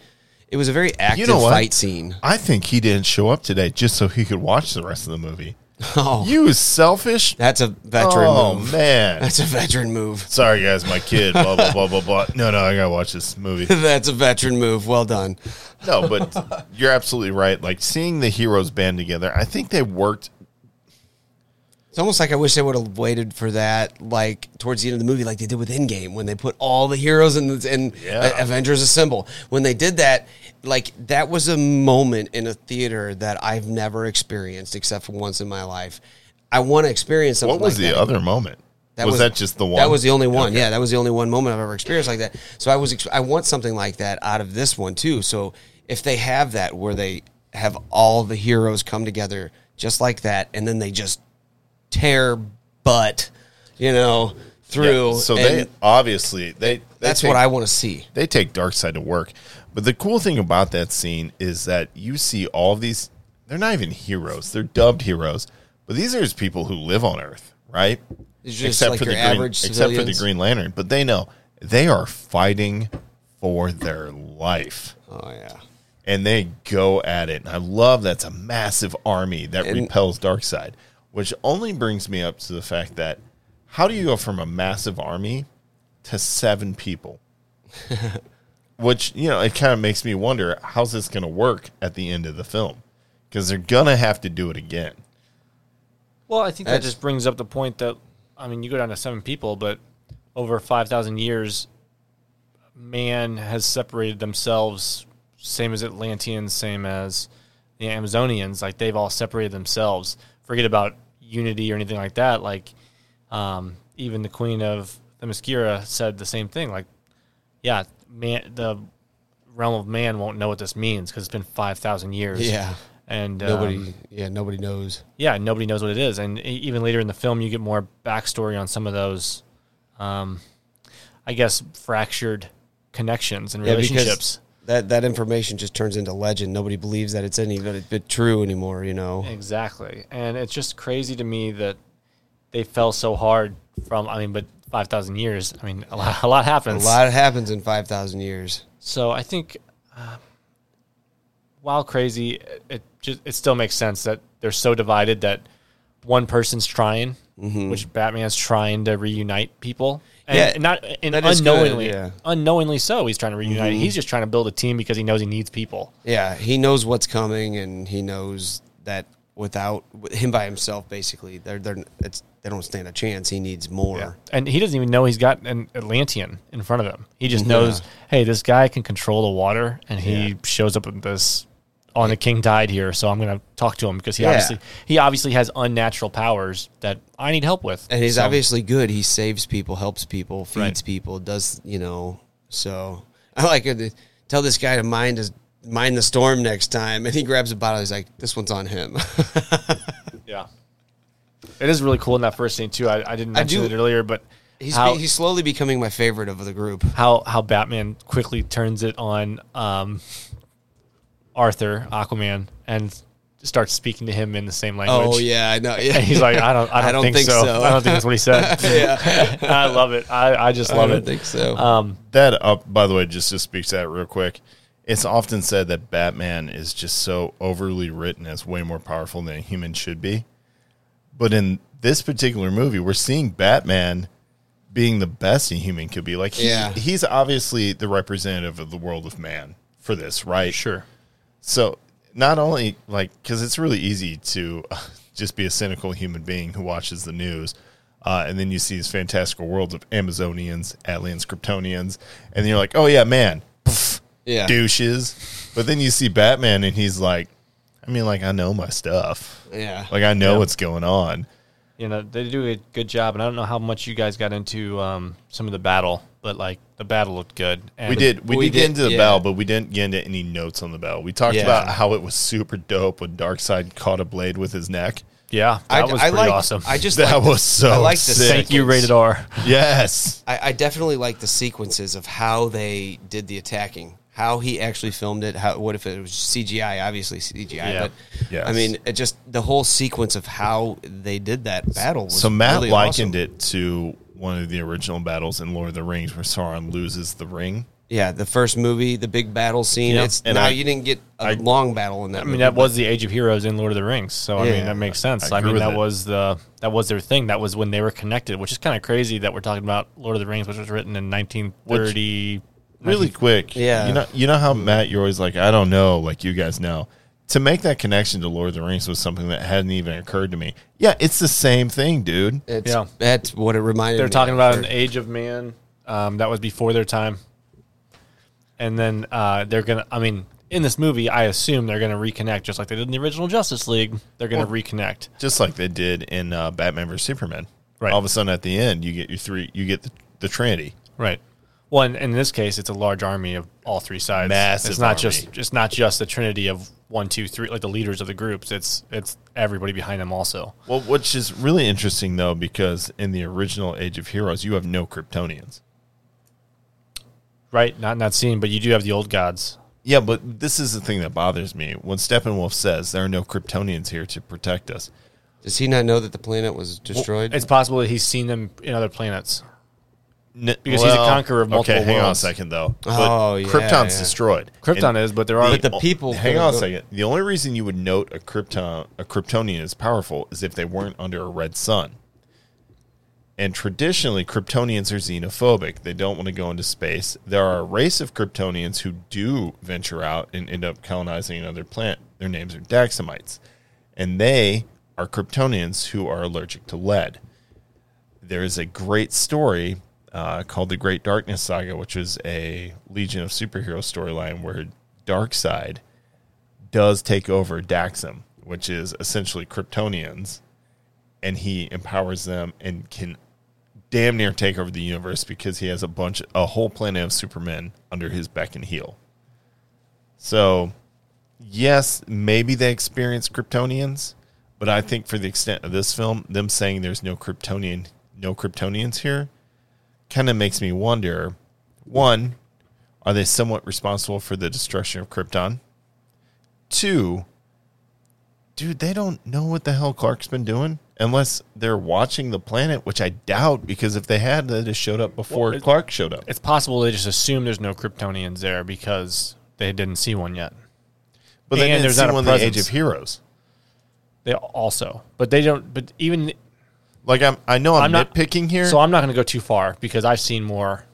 it was a very active you know fight scene. I think he didn't show up today just so he could watch the rest of the movie. Oh, you selfish! That's a veteran. Oh, move. man, that's a veteran move. Sorry, guys, my kid. Blah blah blah blah blah. No, no, I gotta watch this movie. That's a veteran move. Well done. No, but you're absolutely right. Like seeing the heroes band together, I think they worked. It's almost like I wish they would have waited for that, like, towards the end of the movie, like they did with Endgame, when they put all the heroes in, in yeah. Avengers Assemble. When they did that, like, that was a moment in a theater that I've never experienced, except for once in my life. I want to experience something like that. What was like the that. other moment? That was, was that just the one? That was the only one, okay. yeah. That was the only one moment I've ever experienced like that. So I was, I want something like that out of this one, too. So if they have that, where they have all the heroes come together just like that, and then they just... tear butt, you know, through. Yeah, so they obviously they, they that's take, what I want to see. They take Darkseid to work. But the cool thing about that scene is that you see all of these, they're not even heroes. They're dubbed heroes. But these are just people who live on Earth, right? It's just except like for your the average green, except for the Green Lantern. But they know they are fighting for their life. Oh yeah. And they go at it. And I love that's a massive army that and, repels Darkseid. Which only brings me up to the fact that how do you go from a massive army to seven people? Which, you know, it kind of makes me wonder, how's this going to work at the end of the film? Because they're going to have to do it again. Well, I think That's, that just brings up the point that, I mean, you go down to seven people, but over five thousand years, man has separated themselves, same as Atlanteans, same as the Amazonians. Like, they've all separated themselves. Forget about unity or anything like that. Like, um, even the Queen of Themyscira said the same thing. Like, yeah, man, the realm of man won't know what this means because it's been five thousand years. Yeah, and nobody, um, yeah, nobody knows. Yeah, nobody knows what it is. And even later in the film, you get more backstory on some of those, um, I guess, fractured connections and relationships. Yeah, That that information just turns into legend. Nobody believes that it's any bit true anymore, you know. Exactly, and it's just crazy to me that they fell so hard from. I mean, but five thousand years. I mean, a lot, a lot happens. A lot happens in five thousand years. So I think, uh, while crazy, it, it just it still makes sense that they're so divided that one person's trying, mm-hmm. which Batman's trying to reunite people. And yeah, not and unknowingly, good, yeah. unknowingly so. He's trying to reunite. Mm-hmm. He's just trying to build a team because he knows he needs people. Yeah, he knows what's coming, and he knows that without him by himself, basically, they're they're it's they don't stand a chance. He needs more, yeah. and he doesn't even know he's got an Atlantean in front of him. He just knows, yeah. hey, this guy can control the water, and he yeah. shows up with this. Oh, and the king died here, so I'm going to talk to him because he yeah. obviously he obviously has unnatural powers that I need help with. And he's so. obviously good. He saves people, helps people, feeds right. people, does, you know. So I like it. Tell this guy to mind his, mind the storm next time. And he grabs a bottle. He's like, this one's on him. yeah. It is really cool in that first scene, too. I, I didn't mention I it earlier, but he's how, he's slowly becoming my favorite of the group. How, how Batman quickly turns it on... Um, Arthur, Aquaman, and starts speaking to him in the same language. Oh yeah, I know. Yeah. And he's like, I don't, I don't, I don't think, think so. so. I don't think that's what he said. yeah, I love it. I, I just love it. I don't it. think so. Um, that up, by the way, just to speak to that real quick. It's often said that Batman is just so overly written as way more powerful than a human should be. But in this particular movie, we're seeing Batman being the best a human could be. Like, he, yeah. he's obviously the representative of the world of man for this, right? Sure. So not only, like, because it's really easy to just be a cynical human being who watches the news, uh, and then you see these fantastical worlds of Amazonians, Atlanteans, Kryptonians, and you're like, oh, yeah, man, pff, yeah. douches. But then you see Batman, and he's like, I mean, like, I know my stuff. Yeah. Like, I know yeah. what's going on. You know, they do a good job, and I don't know how much you guys got into um, some of the battle, but, like, the battle looked good. And we did. We, we did get into the yeah. battle, but we didn't get into any notes on the battle. We talked yeah. about how it was super dope when Darkseid caught a blade with his neck. Yeah, that I, was I pretty liked, awesome. I just that was the, so I like the sick. Thank you, rated R. Yes. I, I definitely like the sequences of how they did the attacking, how he actually filmed it. How, what if it was C G I? Obviously C G I, yeah. but yes. I mean, it just the whole sequence of how they did that battle was So Matt really likened awesome. It to one of the original battles in Lord of the Rings where Sauron loses the ring. Yeah, the first movie, the big battle scene. Yep. It's and now I, you didn't get a I, long battle in that I mean, movie, that was the Age of Heroes in Lord of the Rings, so I yeah, mean, that makes sense. I, I mean, that it. was the that was their thing. That was when they were connected, which is kind of crazy that we're talking about Lord of the Rings, which was written in nineteen thirty. Really quick. Yeah. You know, you know how, Matt, you're always like, I don't know, like you guys know. To make that connection to Lord of the Rings was something that hadn't even occurred to me. Yeah, it's the same thing, dude. It's, yeah. That's what it reminded They're me. They're talking about an Age of Man. Um, that was before their time. And then uh, they're going to, I mean, in this movie, I assume they're going to reconnect just like they did in the original Justice League. They're going to well, reconnect. Just like they did in uh, Batman versus. Superman. Right. All of a sudden at the end, you get your three, you get the, the Trinity. Right. Well, and in this case, it's a large army of all three sides. Massive it's not army. just it's not just the trinity of one, two, three, like the leaders of the groups. It's it's everybody behind them also. Well, which is really interesting though, because in the original Age of Heroes, you have no Kryptonians, right? Not in that scene, but you do have the old gods. Yeah, but this is the thing that bothers me when Steppenwolf says there are no Kryptonians here to protect us. Does he not know that the planet was destroyed? Well, it's possible that he's seen them in other planets. Because well, he's a conqueror of multiple worlds. Okay, hang on a second, though. But oh, yeah, Krypton's yeah. destroyed. Krypton and is, but there are... But the people... Hang on a second. The only reason you would note a Krypton, a Kryptonian is powerful is if they weren't under a red sun. And traditionally, Kryptonians are xenophobic. They don't want to go into space. There are a race of Kryptonians who do venture out and end up colonizing another planet. Their names are Daxamites. And they are Kryptonians who are allergic to lead. There is a great story... Uh, called the Great Darkness Saga, which is a Legion of Superheroes storyline where Darkseid does take over Daxam, which is essentially Kryptonians, and he empowers them and can damn near take over the universe because he has a bunch, a whole planet of Supermen under his beck and heel. So, yes, maybe they experience Kryptonians, but I think for the extent of this film, them saying there's no Kryptonian, no Kryptonians here, kind of makes me wonder, one, are they somewhat responsible for the destruction of Krypton? Two, dude, they don't know what the hell Clark's been doing unless they're watching the planet, which I doubt, because if they had, they just showed up before well, Clark showed up. It's possible they just assume there's no Kryptonians there because they didn't see one yet. But they and didn't there's see not one in the Age of Heroes. They also, but they don't. But even like I'm, I know I'm, I'm nitpicking not, here, so I'm not going to go too far because I've seen more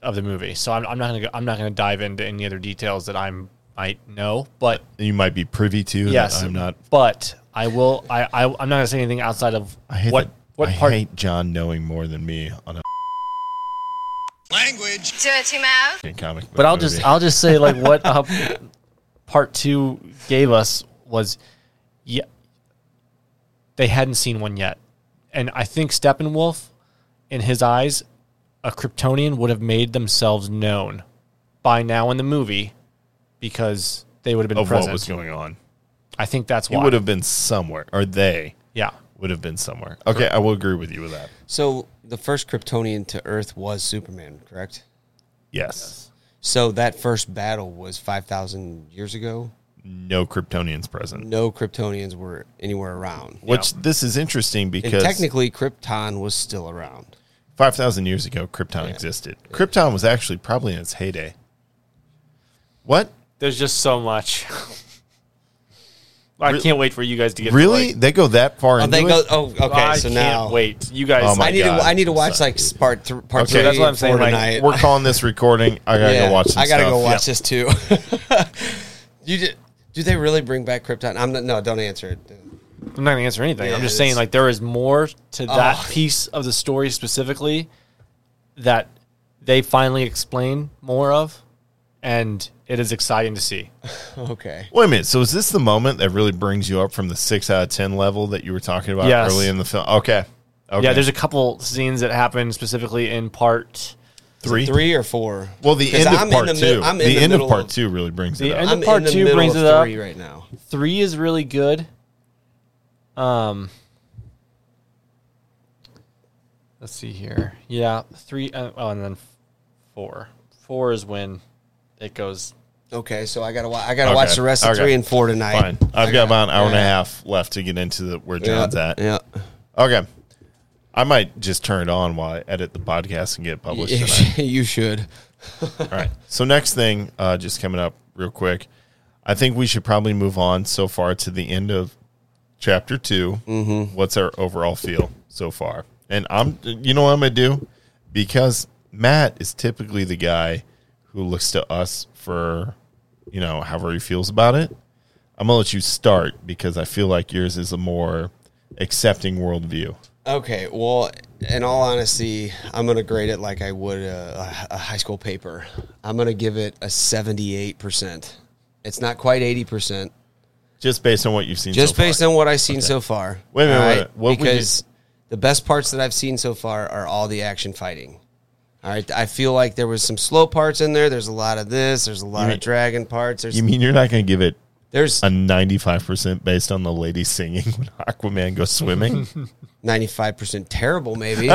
of the movie. So I'm, I'm not going to. I'm not going to dive into any other details that I'm might know, but you might be privy to. Yes, that I'm not. But I will. I, I I'm not going to say anything outside of I hate what that, what I part. I hate John knowing more than me on a language. Dirty mouth. Comic book but I'll movie. just I'll just say like what uh, part two gave us was yeah. They hadn't seen one yet. And I think Steppenwolf, in his eyes, a Kryptonian would have made themselves known by now in the movie because they would have been of present. What was going on. I think that's why. He would have been somewhere, or they yeah. would have been somewhere. Okay, I will agree with you with that. So the first Kryptonian to Earth was Superman, correct? Yes. So that first battle was five thousand years ago? No Kryptonians present. No Kryptonians were anywhere around. Which, no. This is interesting because... And technically, Krypton was still around. five thousand years ago, Krypton yeah. existed. Yeah. Krypton was actually probably in its heyday. What? There's just so much. I Re- can't wait for you guys to get... Really? They go that far oh, into they go, it? Oh, okay, I so now... I can't wait. You guys... Oh my I, need God. To, I need to watch, like, part, th- part okay, three that's what I'm saying. Like, we're calling this recording. I gotta yeah, go watch this I gotta stuff. go watch yeah. this, too. You did... Do they really bring back Krypton? I'm not, no, don't answer it. I'm not going to answer anything. Yeah, I'm just saying, like, there is more to that oh. piece of the story specifically that they finally explain more of, and it is exciting to see. Okay. Wait a minute. So is this the moment that really brings you up from the six out of ten level that you were talking about yes. early in the film? Okay. Okay. Yeah, there's a couple scenes that happen specifically in part... Three? Three or four? Well, the end of I'm part in the two. Mi- I'm in the, the end of part of, two really brings it up. The end of part I'm two brings it up. Three right now. Three is really good. Um, let's see here. Yeah, three. Uh, oh, and then four. Four is when it goes. Okay, so I gotta wa- I gotta okay. watch the rest of okay. three and four tonight. Fine. I've I got, got about an hour yeah. and a half left to get into the, where John's yeah. at. Yeah. Okay. I might just turn it on while I edit the podcast and get it published tonight. You should. All right. So next thing, uh, just coming up real quick, I think we should probably move on so far to the end of chapter two. Mm-hmm. What's our overall feel so far? And I'm, you know what I'm going to do? Because Matt is typically the guy who looks to us for, you know, however he feels about it. I'm going to let you start because I feel like yours is a more accepting worldview. Okay, well, in all honesty, I'm going to grade it like I would a, a high school paper. I'm going to give it a seventy-eight percent. It's not quite eighty percent. Just based on what you've seen Just so far? Just based on what I've seen okay. so far. Wait a minute. Right? Wait a minute. What because would you... the best parts that I've seen so far are all the action fighting. All right, I feel like there was some slow parts in there. There's a lot of this. There's a lot mean, of dragon parts. There's... You mean you're not going to give it There's a ninety-five percent based on the lady singing when Aquaman goes swimming. ninety-five percent terrible, maybe.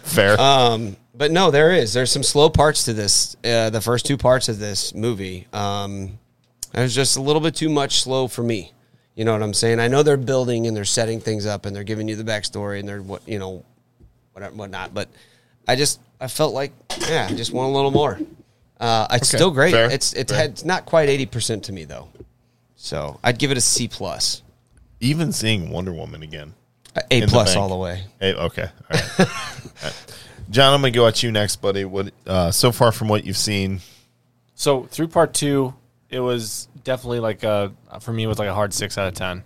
Fair. Um, but no, there is. There's some slow parts to this, uh, the first two parts of this movie. Um, there's just a little bit too much slow for me. You know what I'm saying? I know they're building and they're setting things up and they're giving you the backstory and they're, what you know, whatever, whatnot. But I just, I felt like, yeah, I just want a little more. Uh, it's okay. still great. Fair. It's it's had, it's not quite eighty percent to me, though. So I'd give it a C plus. Even seeing Wonder Woman again, A plus all the way. A, okay, all right. all right. John, I'm gonna go at you next, buddy. What uh, so far from what you've seen? So through part two, it was definitely like a for me it was like a hard six out of ten.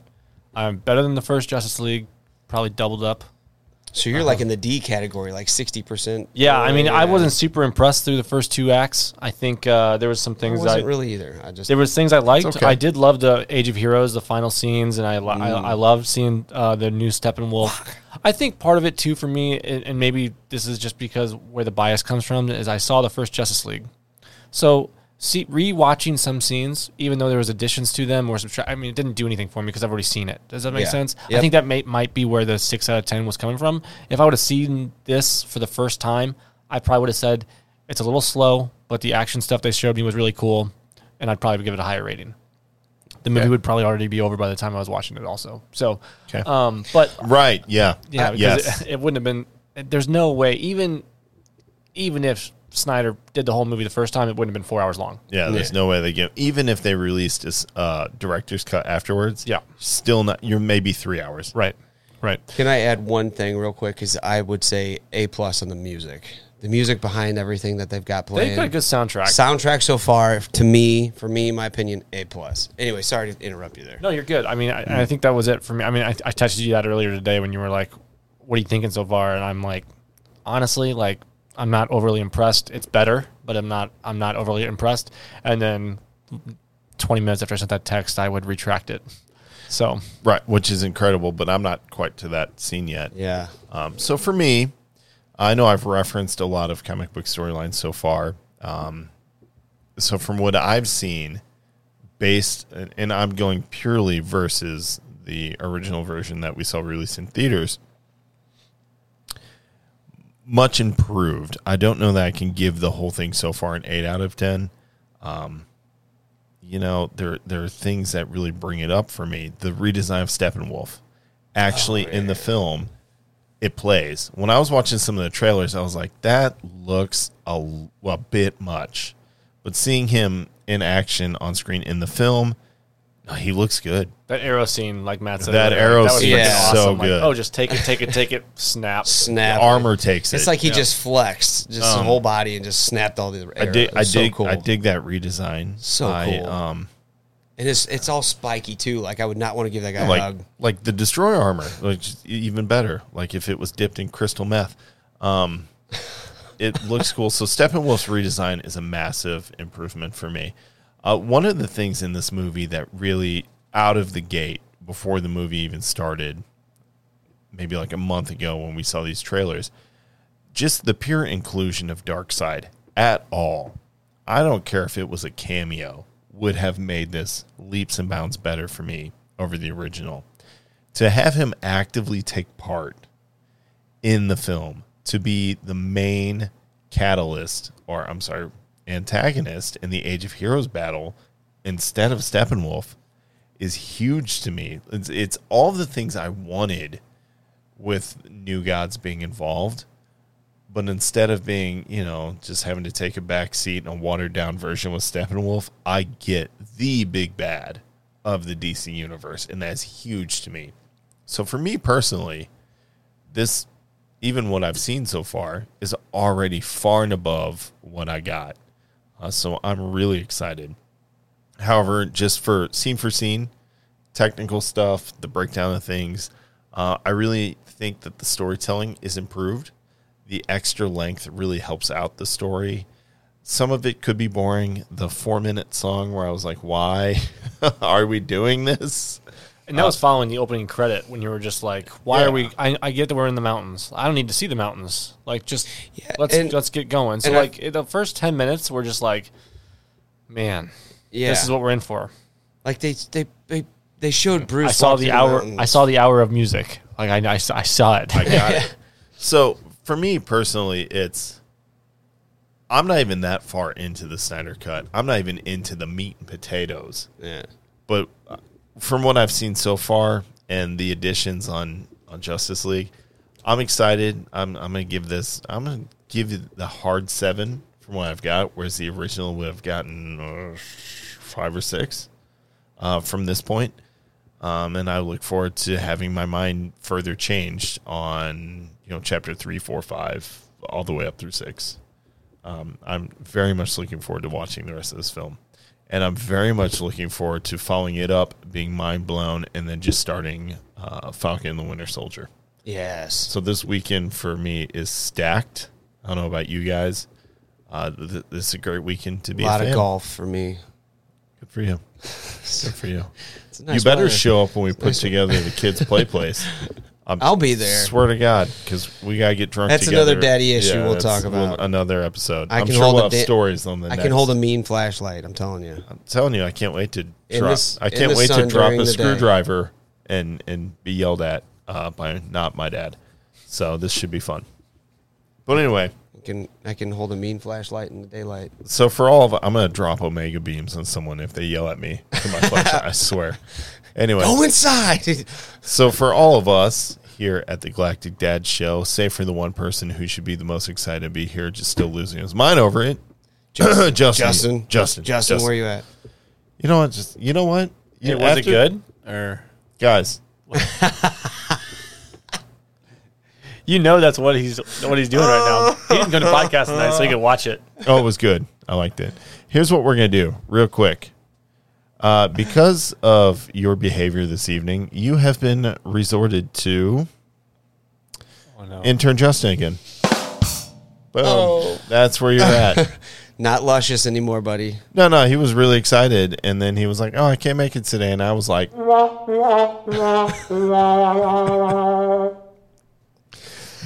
I'm um, better than the first Justice League, probably doubled up. So you're uh-huh. like in the D category, like sixty percent. Yeah, I mean, I wasn't super impressed through the first two acts. I think uh, there was some things I wasn't I, really either. I just there was things I liked. Okay. I did love the Age of Heroes, the final scenes, and I mm. I, I loved seeing uh, the new Steppenwolf. I think part of it too for me, and maybe this is just because where the bias comes from, is I saw the first Justice League, so see rewatching some scenes, even though there was additions to them or subtract. I mean, it didn't do anything for me because I've already seen it. Does that make yeah. sense? Yep. I think that may, might be where the six out of ten was coming from. If I would have seen this for the first time, I probably would have said it's a little slow, but the action stuff they showed me was really cool, and I'd probably give it a higher rating. the movie okay. would probably already be over by the time I was watching it also. So, okay. um, but right. Yeah. Yeah. Because yes. it, it wouldn't have been, there's no way, even, even if Snyder did the whole movie the first time, it wouldn't have been four hours long. Yeah. There's yeah. no way they give, even if they released this uh, director's cut afterwards. Yeah. Still not, you're maybe three hours. Right. Right. Can I add one thing real quick? Because I would say A plus on the music. The music behind everything that they've got playing. They've got a good soundtrack. Soundtrack so far, to me, for me, my opinion, A plus. Anyway, sorry to interrupt you there. No, you're good. I mean, I, mm-hmm. I think that was it for me. I mean, I, I texted you that earlier today when you were like, what are you thinking so far? And I'm like, honestly, like, I'm not overly impressed. It's better, but I'm not I'm not overly impressed. And then twenty minutes after I sent that text, I would retract it. So right, which is incredible, but I'm not quite to that scene yet. Yeah. Um, so for me, I know I've referenced a lot of comic book storylines so far. Um, so from what I've seen, based, and, and I'm going purely versus the original version that we saw released in theaters, much improved. I don't know that I can give the whole thing so far an eight out of ten. Um, you know, there there are things that really bring it up for me. The redesign of Steppenwolf. Actually, oh, in the film, it plays. When I was watching some of the trailers, I was like, that looks a, a bit much. But seeing him in action on screen in the film, he looks good. That arrow scene, like Matt said. That arrow that was scene is awesome. So like, good. Oh, just take it, take it, take it, snap. Snap. The armor takes it. It's like he yeah. just flexed just um, the whole body and just snapped all the arrows. I dig, I dig, so cool. I dig that redesign. So I, cool. Um, And it's it's all spiky too. Like I would not want to give that guy yeah, like, a hug. Like the destroyer armor, like even better. Like if it was dipped in crystal meth, um, it looks cool. So Steppenwolf's redesign is a massive improvement for me. Uh, one of the things in this movie that really out of the gate before the movie even started, maybe like a month ago when we saw these trailers, just the pure inclusion of Darkseid at all. I don't care if it was a cameo. Would have made this leaps and bounds better for me over the original. To have him actively take part in the film, to be the main catalyst, or I'm sorry, antagonist in the Age of Heroes battle instead of Steppenwolf is huge to me. It's, it's all the things I wanted with New Gods being involved, but instead of being, you know, just having to take a back seat and a watered-down version with Steppenwolf, I get the big bad of the D C Universe, and that's huge to me. So for me personally, this, even what I've seen so far, is already far and above what I got. Uh, so I'm really excited. However, just for scene for scene, technical stuff, the breakdown of things, uh, I really think that the storytelling is improved. The extra length really helps out the story. Some of it could be boring. The four-minute song where I was like, why are we doing this? And that uh, was following the opening credit when you were just like, why yeah. are we – I get that we're in the mountains. I don't need to see the mountains. Like, just yeah, let's and, let's get going. So, like, I, the first ten minutes we're just like, man, yeah. this is what we're in for. Like, they they they, they showed Bruce. I saw the hour. Mountains. I saw the hour of music. Like, I, I, I saw it. I got it. So – for me personally, it's I'm not even that far into the Snyder Cut. I'm not even into the meat and potatoes. Yeah. But from what I've seen so far and the additions on, on Justice League, I'm excited. I'm I'm gonna give this I'm gonna give it the hard seven from what I've got, whereas the original would have gotten uh, five or six uh, from this point. Um, and I look forward to having my mind further changed on, you know, chapter three, four, five, all the way up through six. Um, I'm very much looking forward to watching the rest of this film. And I'm very much looking forward to following it up, being mind blown, and then just starting uh, Falcon and the Winter Soldier. Yes. So this weekend for me is stacked. I don't know about you guys. Uh, th- this is a great weekend to be a fan. A lot of golf for me. Good for you. Good for you. Nice you better weather. Show up when we it's put nice together weather. The kids' play place. I'm, I'll be there. Swear to God, because we got to get drunk that's together. That's another daddy issue yeah, we'll talk about. Another episode. I I'm can sure hold we'll have da- stories on the I next. Can hold a mean flashlight, I'm telling you. I'm telling you, I can't wait to drop, this, I can't wait to drop a screwdriver day. and and be yelled at uh, by not my dad. So this should be fun. But anyway, I can I can hold a mean flashlight in the daylight. So for all of I'm gonna drop omega beams on someone if they yell at me for my flashlight. I swear. Anyway, go inside. So for all of us here at the Galactic Dad Show, save for the one person who should be the most excited to be here, just still losing his mind over it. Justin, Justin, Justin, Justin, Justin, where you at? You know what? Just you know what? You it, know, was after, it good or guys? You know that's what he's what he's doing right now. He didn't go to podcast tonight so he could watch it. Oh, it was good. I liked it. Here's what we're going to do real quick. Uh, because of your behavior this evening, you have been resorted to oh, no. intern Justin again. Boom. Oh. That's where you're at. Not luscious anymore, buddy. No, no. He was really excited, and then he was like, oh, I can't make it today. And I was like...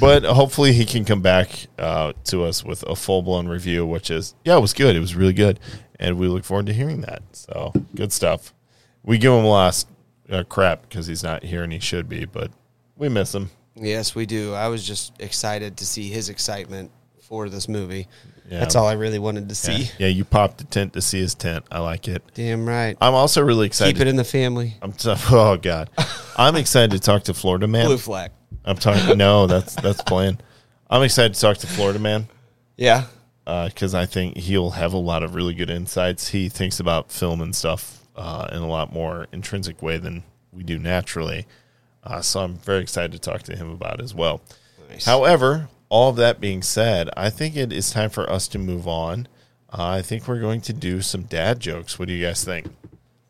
But hopefully he can come back uh, to us with a full-blown review, which is, yeah, it was good. It was really good. And we look forward to hearing that. So, good stuff. We give him last uh, crap because he's not here and he should be, but we miss him. Yes, we do. I was just excited to see his excitement for this movie. Yeah. That's all I really wanted to see. Yeah. yeah, you popped a tent to see his tent. I like it. Damn right. I'm also really excited. Keep it in the family. I'm t- Oh, God. I'm excited to talk to Florida Man. Blue flag. I'm talking. No, that's that's playing. I'm excited to talk to Florida Man. Yeah, because uh, I think he'll have a lot of really good insights. He thinks about film and stuff uh, in a lot more intrinsic way than we do naturally. Uh, so I'm very excited to talk to him about it as well. Nice. However, all of that being said, I think it is time for us to move on. Uh, I think we're going to do some dad jokes. What do you guys think?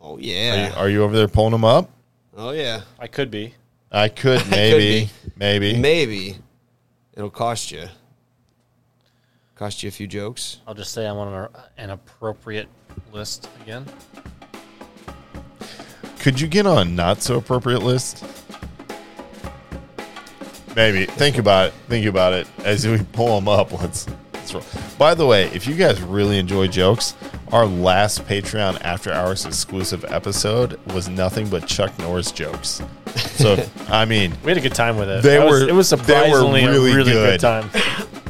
Oh yeah. Are you, are you over there pulling them up? Oh yeah, I could be. I could, maybe, could maybe. Maybe. It'll cost you. Cost you a few jokes. I'll just say I'm on an appropriate list again. Could you get on not so appropriate list? Maybe. Think about it. Think about it. As we pull them up, let's, let's roll. By the way, if you guys really enjoy jokes, our last Patreon After Hours exclusive episode was nothing but Chuck Norris jokes. So, I mean... We had a good time with it. They was, were, it was surprisingly really a really good, good time.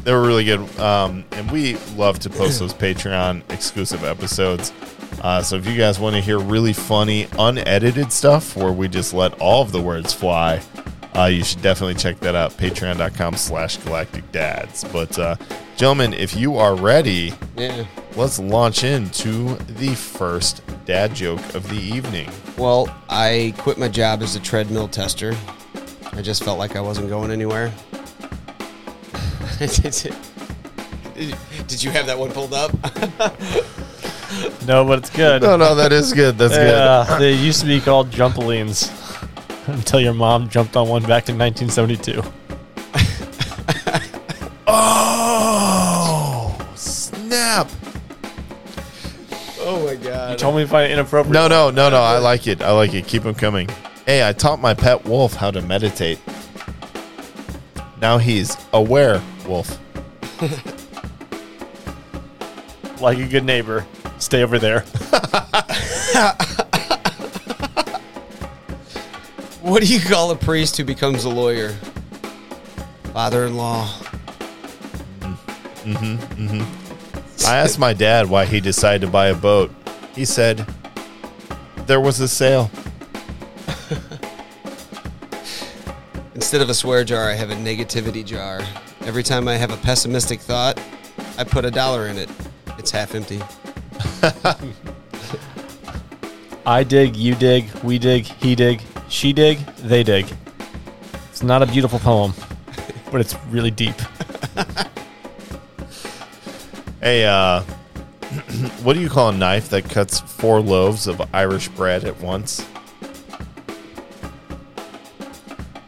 They were really good. Um, and we love to post those Patreon exclusive episodes. Uh, so if you guys want to hear really funny, unedited stuff where we just let all of the words fly, uh, you should definitely check that out. Patreon.com slash Galactic Dads. But, uh, gentlemen, if you are ready, yeah. let's launch into the first dad joke of the evening. Well, I quit my job as a treadmill tester. I just felt like I wasn't going anywhere. Did you have that one pulled up? No, but it's good. No, no, that is good. That's yeah, good. They used to be called jumpalines until your mom jumped on one back in nineteen seventy-two. Oh, snap. Oh, my God. You told me if I inappropriate. No, no, no, no. I like it. I like it. Keep them coming. Hey, I taught my pet wolf how to meditate. Now he's a werewolf. Like a good neighbor. Stay over there. What do you call a priest who becomes a lawyer? Father-in-law. Mm-hmm. Mm-hmm. Mm-hmm. I asked my dad why he decided to buy a boat. He said, there was a sale. Instead of a swear jar, I have a negativity jar. Every time I have a pessimistic thought, I put a dollar in it. It's half empty. I dig, you dig, we dig, he dig, she dig, they dig. It's not a beautiful poem, but it's really deep. Hey, uh, what do you call a knife that cuts four loaves of Irish bread at once?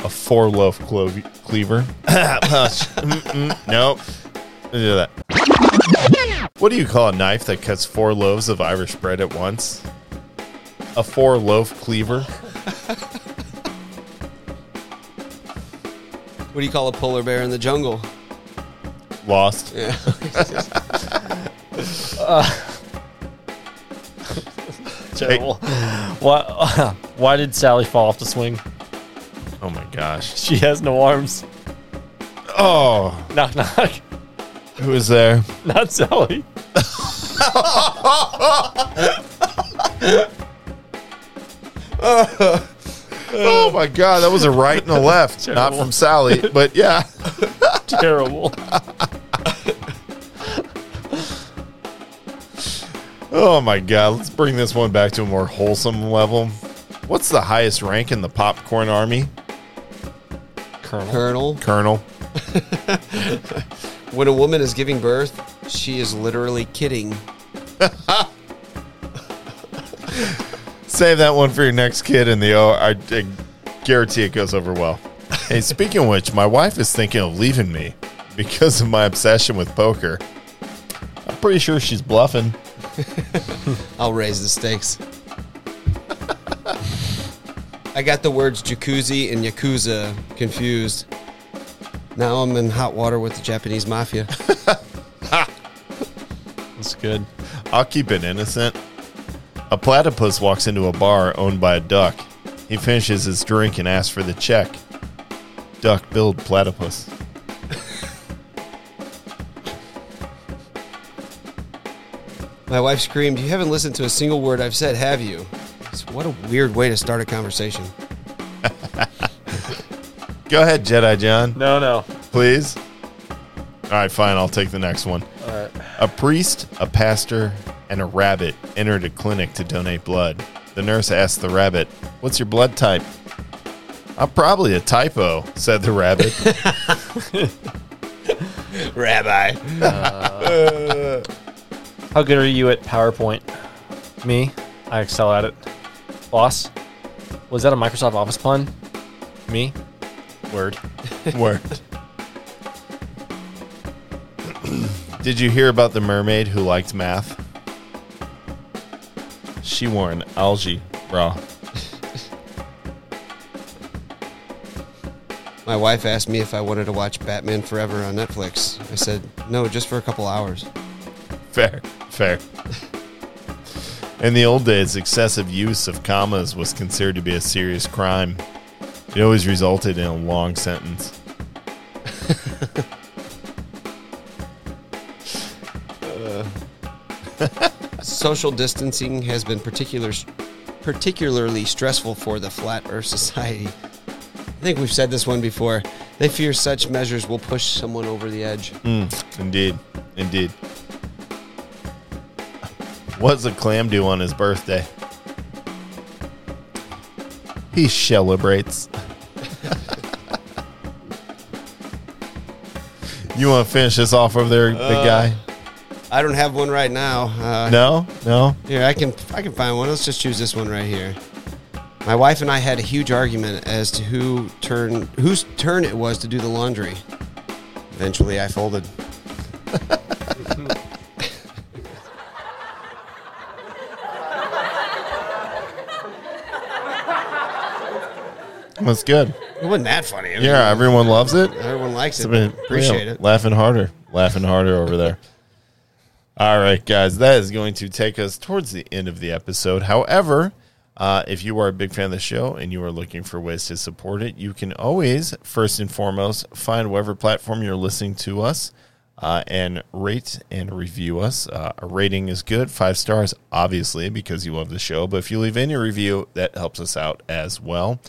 A four-loaf clo- cleaver. Nope. Don't do that. What do you call a knife that cuts four loaves of Irish bread at once? A four-loaf cleaver. What do you call a polar bear in the jungle? Lost. Yeah. uh, terrible. Hey. Why, uh, why did Sally fall off the swing? Oh my gosh. She has no arms. Oh. Knock, knock. Who is there? Not Sally. uh, oh my God, that was a right and a left. Terrible. Not from Sally, but yeah. Terrible. Oh my God, let's bring this one back to a more wholesome level. What's the highest rank in the popcorn army? Colonel. Colonel. Colonel. When a woman is giving birth, she is literally kidding. Save that one for your next kid in the O. I, I guarantee it goes over well. Hey, speaking of which, my wife is thinking of leaving me because of my obsession with poker. I'm pretty sure she's bluffing. I'll raise the stakes. I got the words jacuzzi and yakuza confused. Now I'm in hot water with the Japanese mafia. That's good. I'll keep it innocent. A platypus walks into a bar owned by a duck. He finishes his drink and asks for the check. Duck billed platypus. My wife screamed, "You haven't listened to a single word I've said, have you?" So what a weird way to start a conversation. Go ahead, Jedi John. No, no. Please? All right, fine. I'll take the next one. All right. A priest, a pastor, and a rabbit entered a clinic to donate blood. The nurse asked the rabbit, "What's your blood type?" "I'm probably a typo," said the rabbit. Rabbi. Uh, how good are you at PowerPoint? Me? I excel at it. Boss? Was that a Microsoft Office pun? Me? Word. Word. Did you hear about the mermaid who liked math? She wore an algae bra. My wife asked me if I wanted to watch Batman Forever on Netflix. I said, no, just for a couple hours. Fair, fair. In the old days, excessive use of commas was considered to be a serious crime. It always resulted in a long sentence. uh. Social distancing has been particular, particularly stressful for the flat earth society. I think we've said this one before. They fear such measures will push someone over the edge. Mm, indeed. Indeed. What's a clam do on his birthday? He celebrates. You want to finish this off over there, uh, big guy? I don't have one right now. Uh, no, no. Here, I can, I can find one. Let's just choose this one right here. My wife and I had a huge argument as to who turn, whose turn it was to do the laundry. Eventually, I folded. That's good. It wasn't that funny. I mean, yeah, everyone loves it. Everyone likes it. Been, appreciate yeah, it. Laughing harder. Laughing harder over there. All right, guys. That is going to take us towards the end of the episode. However, uh, if you are a big fan of the show and you are looking for ways to support it, you can always, first and foremost, find whatever platform you're listening to us uh, and rate and review us. Uh, a rating is good. Five stars, obviously, because you love the show. But if you leave any review, that helps us out as well.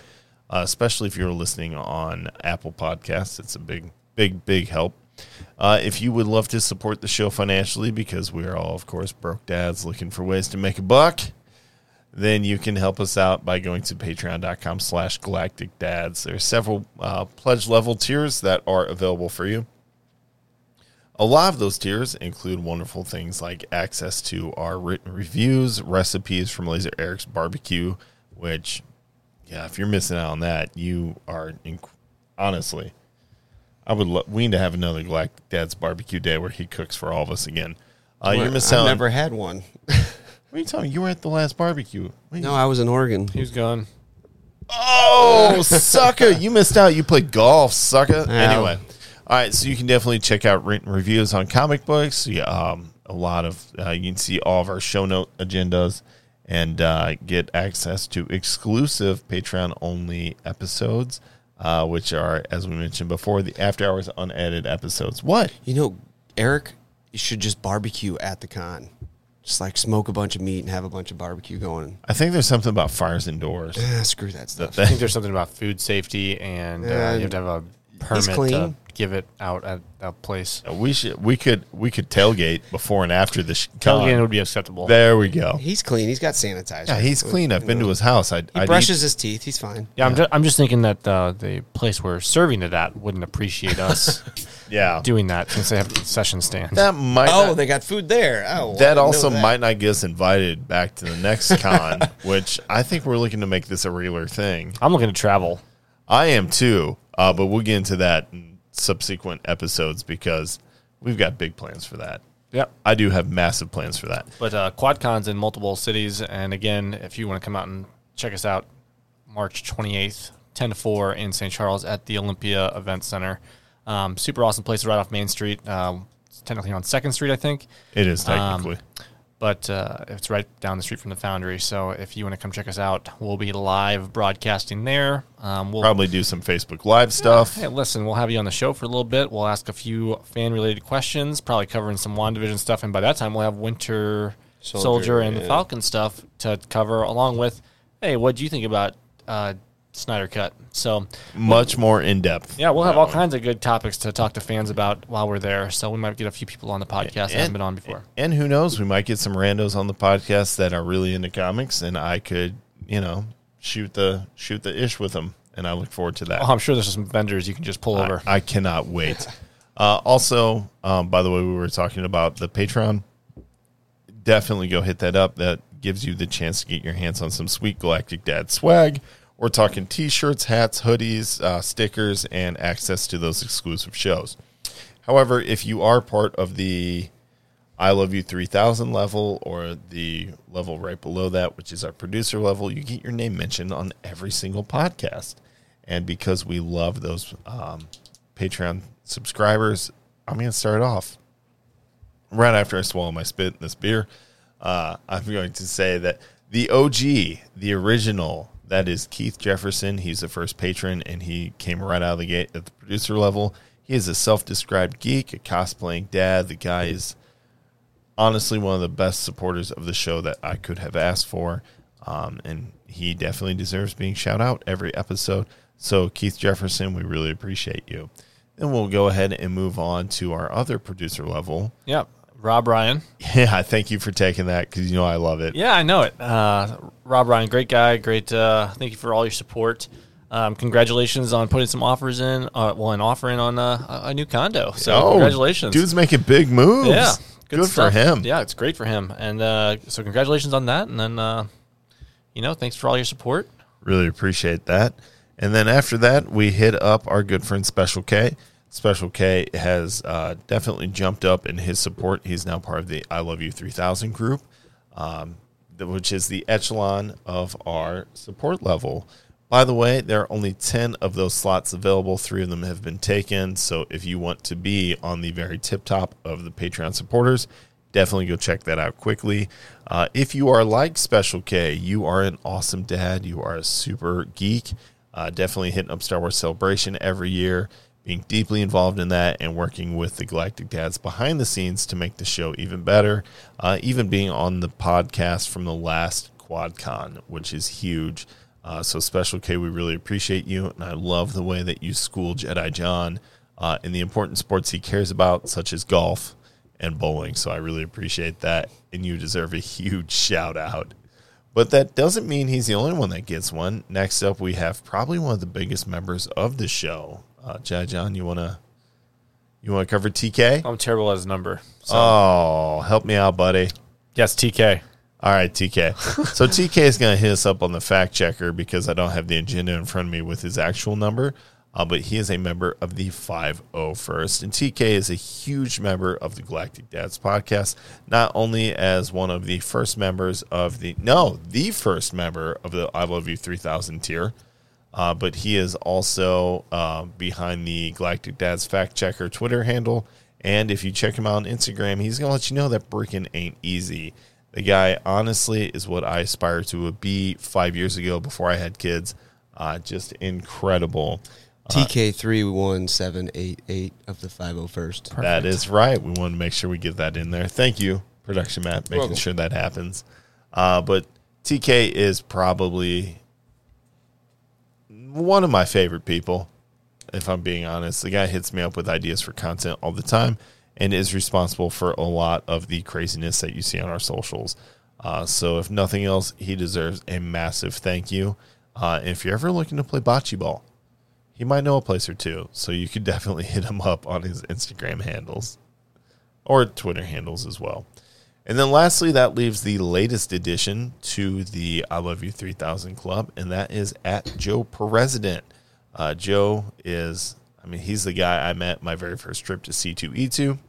Uh, especially if you're listening on Apple Podcasts. It's a big, big, big help. Uh, if you would love to support the show financially, because we are all, of course, broke dads looking for ways to make a buck, then you can help us out by going to patreon.com slash galactic dads. There are several uh, pledge level tiers that are available for you. A lot of those tiers include wonderful things like access to our written reviews, recipes from Laser Eric's Barbecue, which... yeah, if you're missing out on that, you are inc- honestly. I would. Lo- we need to have another Galactic Dad's Barbecue Day where he cooks for all of us again. Uh, well, you're missing. I've never had one. What are you talking? You were at the last barbecue. No, I was in Oregon. He was gone. Oh, sucker! You missed out. You played golf, sucker. Ow. Anyway, all right. So you can definitely check out written reviews on comic books. Yeah, um, a lot of uh, you can see all of our show note agendas. And uh, get access to exclusive Patreon-only episodes, uh, which are, as we mentioned before, the after-hours unedited episodes. What? You know, Eric should just barbecue at the con. Just like smoke a bunch of meat and have a bunch of barbecue going. I think there's something about fires indoors. Ah, screw that stuff. I think there's something about food safety and uh, uh, you have to have a permit to give it out at a place. We should, we could, we could tailgate before and after the con. Tailgate would be acceptable. There we go. He's clean. He's got sanitizer. Yeah, he's clean. I've been to his house. I he I'd brushes eat. his teeth. He's fine. Yeah, yeah. I'm just, I'm just thinking that uh, the place we're serving it at wouldn't appreciate us. Yeah, doing that since they have a concession stand. That might. Oh, not, they got food there. Oh, that also that. might not get us invited back to the next con, which I think we're looking to make this a regular thing. I'm looking to travel. I am too, uh, but we'll get into that in subsequent episodes because we've got big plans for that. Yep. I do have massive plans for that. But uh, QuadCon's in multiple cities, and again, if you want to come out and check us out, March twenty-eighth, ten to four in Saint Charles at the Olympia Event Center. Um, super awesome place right off Main Street. Um, it's technically on second street, I think. It is technically. Um, but uh, it's right down the street from the Foundry. So if you want to come check us out, we'll be live broadcasting there. Um, we'll probably do some Facebook Live stuff. Yeah, hey, listen, we'll have you on the show for a little bit. We'll ask a few fan-related questions, probably covering some WandaVision stuff. And by that time, we'll have Winter Soldier, Soldier and yeah. the Falcon stuff to cover, along with, hey, what do you think about uh Snyder Cut. So much more in depth. Yeah, we'll have all kinds of good topics to talk to fans about while we're there. So we might get a few people on the podcast that haven't been on before. And who knows, we might get some randos on the podcast that are really into comics, and I could, you know, shoot the shoot the ish with them, and I look forward to that. Oh, I'm sure there's some vendors you can just pull over. I, I cannot wait. uh, also, um, by the way, we were talking about the Patreon. Definitely go hit that up. That gives you the chance to get your hands on some sweet Galactic Dad swag. We're talking T-shirts, hats, hoodies, uh, stickers, and access to those exclusive shows. However, if you are part of the I Love You three thousand level or the level right below that, which is our producer level, you get your name mentioned on every single podcast. And because we love those um, Patreon subscribers, I'm going to start off. Right after I swallow my spit in this beer, uh, I'm going to say that the O G, the original... That is Keith Jefferson. He's the first patron, and he came right out of the gate at the producer level. He is a self-described geek, a cosplaying dad. The guy is honestly one of the best supporters of the show that I could have asked for, um, and he definitely deserves being shout out every episode. So, Keith Jefferson, we really appreciate you. Then we'll go ahead and move on to our other producer level. Yep. Rob Ryan. Yeah, thank you for taking that because you know I love it. Yeah, I know it. Uh, Rob Ryan, great guy. Great. Uh, thank you for all your support. Um, congratulations on putting some offers in. Uh, well, an offer in on uh, a new condo. So oh, congratulations. Dude's making big moves. Yeah, good, good for him. Yeah, it's great for him. And uh, so congratulations on that. And then, uh, you know, thanks for all your support. Really appreciate that. And then after that, we hit up our good friend Special K. Special K has uh, definitely jumped up in his support. He's now part of the I Love You three thousand group, um, which is the echelon of our support level. By the way, there are only ten of those slots available. Three of them have been taken. So if you want to be on the very tip top of the Patreon supporters, definitely go check that out quickly. Uh, if you are like Special K, you are an awesome dad. You are a super geek. Uh, definitely hitting up Star Wars Celebration every year. Being deeply involved in that and working with the Galactic Dads behind the scenes to make the show even better, uh, even being on the podcast from the last QuadCon, which is huge. Uh, so, Special K, we really appreciate you, and I love the way that you school Jedi John uh, in the important sports he cares about, such as golf and bowling. So I really appreciate that, and you deserve a huge shout-out. But that doesn't mean he's the only one that gets one. Next up, we have probably one of the biggest members of the show, Uh, Jai John, you wanna you wanna cover T K? I'm terrible at his number. So. Oh, help me out, buddy. Yes, T K. All right, T K. So T K is gonna hit us up on the fact checker because I don't have the agenda in front of me with his actual number. Uh, but he is a member of the five oh first, and T K is a huge member of the Galactic Dads podcast. Not only as one of the first members of the no, the first member of the I Love You three thousand tier. Uh, but he is also uh, behind the Galactic Dads Fact Checker Twitter handle. And if you check him out on Instagram, he's going to let you know that bricking ain't easy. The guy, honestly, is what I aspire to be five years ago before I had kids. Uh, just incredible. T K three one seven eight eight of the five oh first. Perfect. That is right. We want to make sure we get that in there. Thank you, Production Matt, making Welcome. sure that happens. Uh, but T K is probably one of my favorite people, if I'm being honest. The guy hits me up with ideas for content all the time and is responsible for a lot of the craziness that you see on our socials. Uh, so if nothing else, he deserves a massive thank you. Uh, if you're ever looking to play bocce ball, he might know a place or two, so you could definitely hit him up on his Instagram handles or Twitter handles as well. And then lastly, that leaves the latest addition to the I Love You three thousand Club, and that is at Joe Peresident. Uh, Joe is, I mean, he's the guy I met my very first trip to C two E two.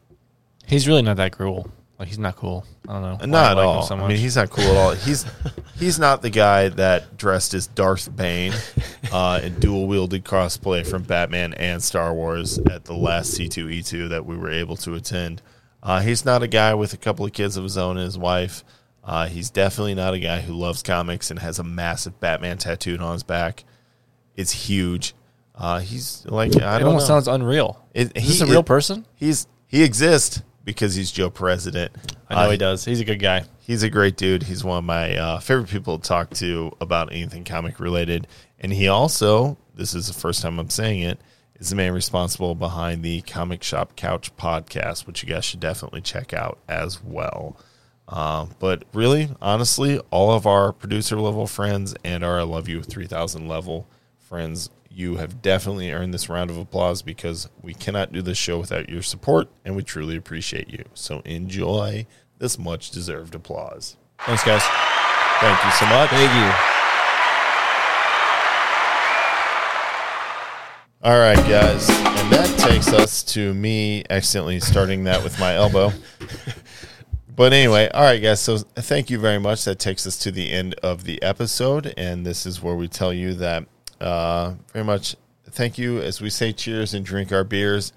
He's really not that cruel. Like, he's not cool. I don't know. Not at all. So I mean, he's not cool at all. He's he's not the guy that dressed as Darth Bane uh, in dual-wielded cosplay from Batman and Star Wars at the last C two E two that we were able to attend. Uh, he's not a guy with a couple of kids of his own and his wife. Uh, he's definitely not a guy who loves comics and has a massive Batman tattooed on his back. It's huge. Uh, he's like, I don't know. It almost sounds unreal. Is this a real person? He's He exists. Because he's Joe President. I know uh, he does. He's a good guy. He's a great dude. He's one of my uh, favorite people to talk to about anything comic-related. And he also, this is the first time I'm saying it, is the man responsible behind the Comic Shop Couch podcast, which you guys should definitely check out as well. Uh, but really, honestly, all of our producer-level friends and our I Love You three thousand level friends, you have definitely earned this round of applause because we cannot do this show without your support, and we truly appreciate you. So enjoy this much-deserved applause. Thanks, guys. Thank you so much. Thank you. All right, guys. And that takes us to me accidentally starting that with my elbow. But anyway, all right, guys, so thank you very much. That takes us to the end of the episode, and this is where we tell you that Uh, very much thank you as we say cheers and drink our beers.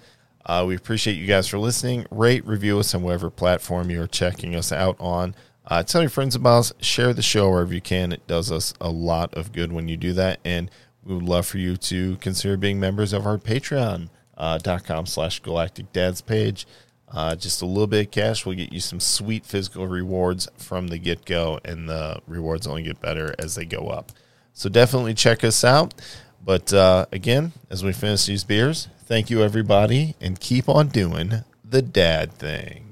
Uh, we appreciate you guys for listening. Rate, review us on whatever platform you're checking us out on. Uh, tell your friends about us. Share the show wherever you can. It does us a lot of good when you do that. And we would love for you to consider being members of our Patreon, uh, dot com slash Galactic Dads page. Uh, just a little bit of cash will get you some sweet physical rewards from the get-go, and the rewards only get better as they go up. So definitely check us out. But uh, again, as we finish these beers, thank you, everybody, and keep on doing the dad thing.